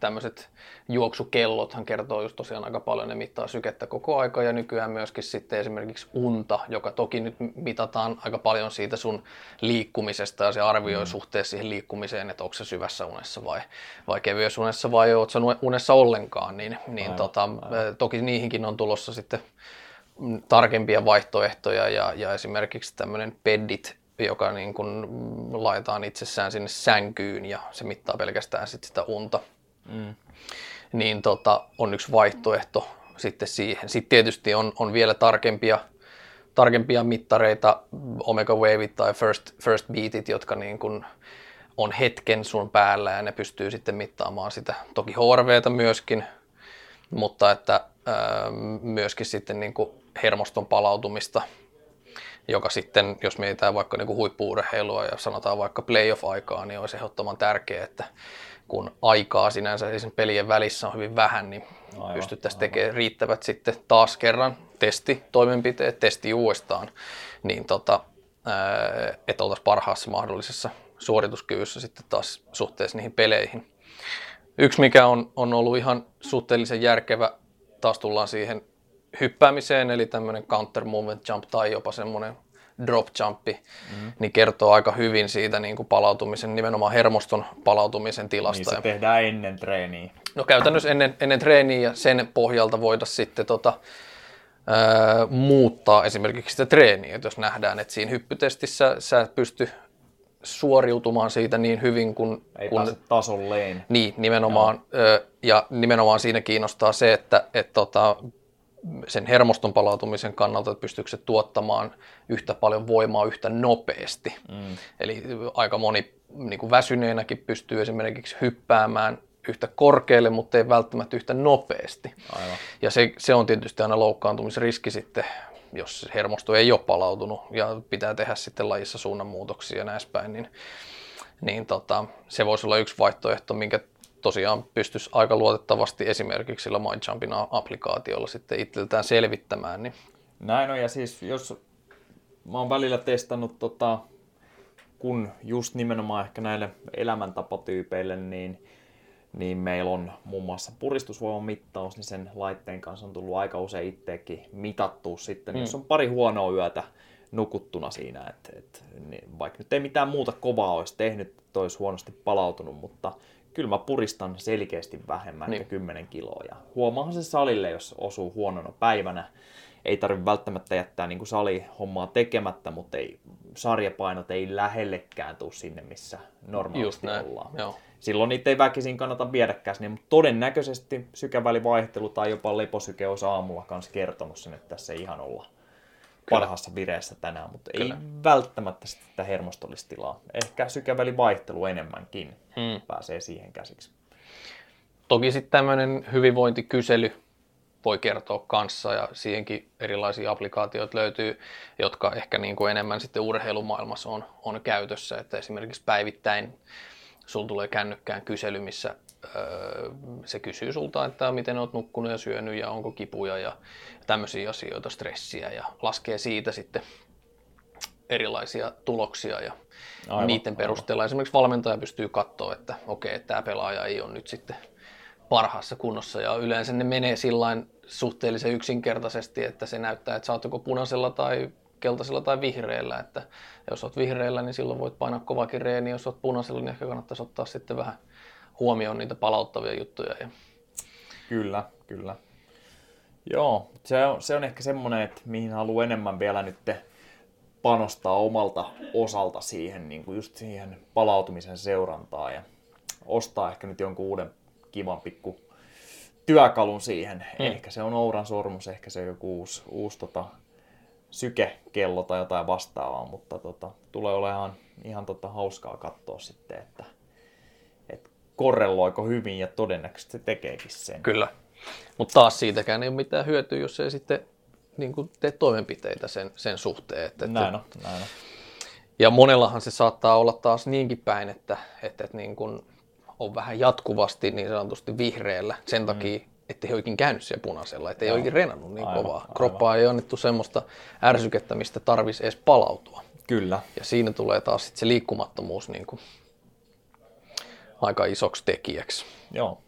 tämmöiset juoksukellothan kertoo just tosiaan aika paljon, ne mittaa sykettä koko aika ja nykyään myöskin sitten esimerkiksi unta, joka toki nyt mitataan aika paljon siitä sun liikkumisesta ja se arvioi mm. suhteessa siihen liikkumiseen, että onko se syvässä unessa vai, vai kevyessä unessa vai ootko sä unessa ollenkaan, niin, niin aivan, tota, aivan. Toki niihinkin on tulossa sitten tarkempia vaihtoehtoja ja, ja esimerkiksi tämmöinen pedit, joka niin kun laitetaan itsessään sinne sänkyyn ja se mittaa pelkästään sit sitä unta, mm. niin tota, on yksi vaihtoehto sitten siihen. Sitten tietysti on, on vielä tarkempia, tarkempia mittareita, Omega Wave tai First, First Beatit, jotka niin kun on hetken sun päällä ja ne pystyy sitten mittaamaan sitä, toki H R V:tä myöskin, mutta että ää, myöskin sitten niin kun hermoston palautumista, joka sitten, jos mietitään vaikka niin kuin huippu-urheilua ja sanotaan vaikka playoff-aikaa, niin olisi ehdottoman tärkeää, että kun aikaa sinänsä pelien välissä on hyvin vähän, niin aivan, pystyttäisiin tekemään riittävät sitten taas kerran testitoimenpiteet, testi uudestaan, niin tota, että oltaisiin parhaassa mahdollisessa suorituskyvyssä sitten taas suhteessa niihin peleihin. Yksi mikä on, on ollut ihan suhteellisen järkevä, taas tullaan siihen hyppäämiseen, eli tämmöinen counter movement jump tai jopa semmoinen drop jumpi, mm-hmm. niin kertoo aika hyvin siitä niin kuin palautumisen, nimenomaan hermoston palautumisen tilasta. Niin se tehdään ennen treeniä. No käytännössä ennen, ennen treeniä ja sen pohjalta voida sitten tota, ää, muuttaa esimerkiksi sitä treeniä. Et jos nähdään, että siinä hyppytestissä sä et pysty suoriutumaan siitä niin hyvin kuin... Ei kun, pääse tasolleen. Niin, nimenomaan. Ää, ja nimenomaan siinä kiinnostaa se, että... Et, tota, sen hermoston palautumisen kannalta, että pystyykö se tuottamaan yhtä paljon voimaa yhtä nopeasti. Mm. Eli aika moni niin kuin väsyneenäkin pystyy esimerkiksi hyppäämään yhtä korkealle, mutta ei välttämättä yhtä nopeasti. Aivan. Ja se, se on tietysti aina loukkaantumisriski sitten, jos hermosto ei ole palautunut ja pitää tehdä sitten lajissa suunnanmuutoksia ja näin päin, niin, niin tota, se voisi olla yksi vaihtoehto, minkä tosiaan pystyisi aika luotettavasti esimerkiksi sillä MyJumpin applikaatiolla sitten itseltään selvittämään. Niin. Näin on, ja siis jos mä oon välillä testannut, tota, kun just nimenomaan ehkä näille elämäntapatyypeille, niin, niin meillä on muun muassa puristusvoiman mittaus, niin sen laitteen kanssa on tullut aika usein itsekin mitattua sitten, mm. jos on pari huonoa yötä nukuttuna siinä, että et, niin, vaikka nyt ei mitään muuta kovaa olisi tehnyt, että olisi huonosti palautunut, mutta kyllä mä puristan selkeästi vähemmän niin. kymmenen kiloa ja huomaahan se salille, jos osuu huonona päivänä. Ei tarvitse välttämättä jättää niin kuin salihommaa tekemättä, mutta ei, sarjapainot ei lähellekään tule sinne, missä normaalisti ollaan. Joo. Silloin niitä ei väkisin kannata viedäkään sinne, mutta todennäköisesti sykävälivaihtelu tai jopa leposyke olisi aamulla kanssa kertonut sen, että tässä ei ihan olla parhaassa vireessä tänään, mutta kyllä. ei välttämättä sitä hermostollistilaa. Ehkä sykevälivaihtelu enemmänkin hmm. pääsee siihen käsiksi. Toki sitten tämmöinen hyvinvointikysely voi kertoa kanssa ja siihenkin erilaisia applikaatioita löytyy, jotka ehkä niin kuin enemmän sitten urheilumaailmassa on, on käytössä. Että esimerkiksi päivittäin sulla tulee kännykkään kysely, missä öö, se kysyy sulta, että miten olet nukkunut ja syönyt ja onko kipuja ja tämmöisiä asioita, stressiä ja laskee siitä sitten erilaisia tuloksia ja aivan, niiden perusteella aivan. esimerkiksi valmentaja pystyy katsoa, että okei, okay, tämä pelaaja ei ole nyt sitten parhaassa kunnossa ja yleensä ne menee sillain suhteellisen yksinkertaisesti, että se näyttää, että sä oot joko punaisella tai keltaisella tai vihreällä, että jos olet vihreällä, niin silloin voit painaa kovakin reeni, jos olet punaisella, niin ehkä kannattaisi ottaa sitten vähän huomioon niitä palauttavia juttuja. Kyllä, kyllä. Joo, se on, se on ehkä semmoinen, että mihin haluan enemmän vielä nyt panostaa omalta osalta siihen, niin kuin just siihen palautumisen seurantaan ja ostaa ehkä nyt jonkun uuden kivan pikku työkalun siihen. Mm. Ehkä se on Ouran sormus, ehkä se on joku uusi, uusi tota, sykekello tai jotain vastaavaa, mutta tota, tulee olemaan ihan tota, hauskaa katsoa sitten, että et korreloiko hyvin ja todennäköisesti se tekeekin sen. Kyllä, mutta taas siitäkään ei ole mitään hyötyä, jos ei sitten niin kuin tee toimenpiteitä sen, sen suhteen. Että, näin on, näin on. Ja monellahan se saattaa olla taas niinkin päin, että, että, että niin kuin on vähän jatkuvasti niin sanotusti vihreällä sen mm. takia, että ei oikein käynyt siellä punaisella, että ei oikein reenannut niin aivan, kovaa. Kroppaa ei annettu semmoista ärsykettä, mistä tarvitsisi edes palautua. Kyllä. Ja siinä tulee taas sit se liikkumattomuus niin kuin aika isoksi tekijäksi. Joo.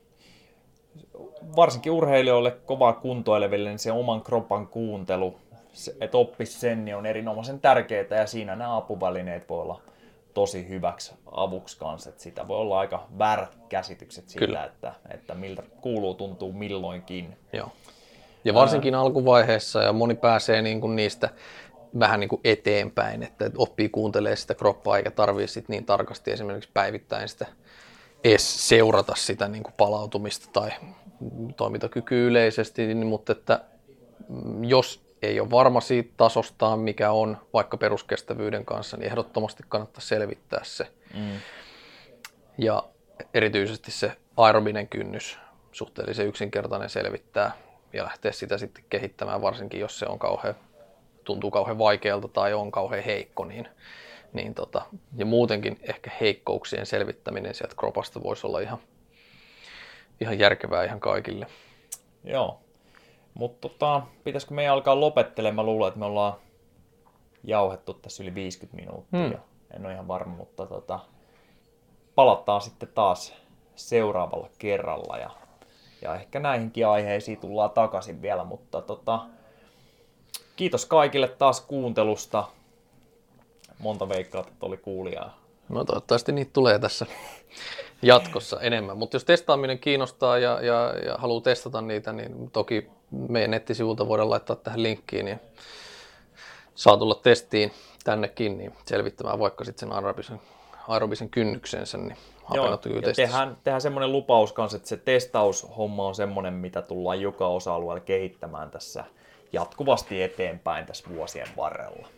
Varsinkin urheilijoille, kovaa kuntoileville, niin se oman kropan kuuntelu, se, että oppisi sen, niin on erinomaisen tärkeää ja siinä nämä apuvälineet voi olla tosi hyväksi avuksi kanssa. Että sitä voi olla aika väärät käsitykset siitä, että, että miltä kuuluu tuntuu milloinkin. Joo. Ja varsinkin Ää... alkuvaiheessa ja moni pääsee niin kuin niistä vähän niin kuin eteenpäin, että oppii kuuntelemaan sitä kroppaa eikä tarvitse sit niin tarkasti esimerkiksi päivittäin sitä edes seurata sitä niin kuin palautumista tai toimintakykyä yleisesti, mutta että jos ei ole varma siitä tasostaan, mikä on vaikka peruskestävyyden kanssa, niin ehdottomasti kannattaa selvittää se. Mm. Ja erityisesti se aerobinen kynnys, suhteellisen yksinkertainen selvittää ja lähteä sitä sitten kehittämään, varsinkin jos se on kauhean, tuntuu kauhean vaikealta tai on kauhean heikko. Niin, niin tota, ja muutenkin ehkä heikkouksien selvittäminen sieltä kropasta voisi olla ihan, ihan järkevää ihan kaikille. Joo. Mutta tota, pitäisikö meidän alkaa lopettelemaan? Mä luulen, että me ollaan jauhettu tässä yli viisikymmentä minuuttia. Hmm. En ole ihan varma, mutta tota, palataan sitten taas seuraavalla kerralla. Ja, ja ehkä näihinkin aiheisiin tullaan takaisin vielä. Mutta tota, kiitos kaikille taas kuuntelusta. Monta veikkaat, että oli kuulijaa. No toivottavasti niitä tulee tässä jatkossa enemmän. Mutta jos testaaminen kiinnostaa ja, ja, ja haluaa testata niitä, niin toki meidän nettisivulta voidaan laittaa tähän linkkiin. Niin saa tulla testiin tännekin niin selvittämään vaikka sitten sen aerobisen, aerobisen kynnyksensä. Niin joo, ja tehdään, tehdään semmoinen lupaus kanssa, että se testaushomma on semmoinen, mitä tullaan joka osa-alueella kehittämään tässä jatkuvasti eteenpäin tässä vuosien varrella.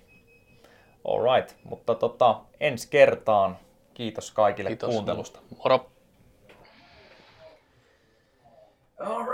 Alright, mutta tota, ensi kertaan. Kiitos kaikille Kiitos. kuuntelusta. Moro!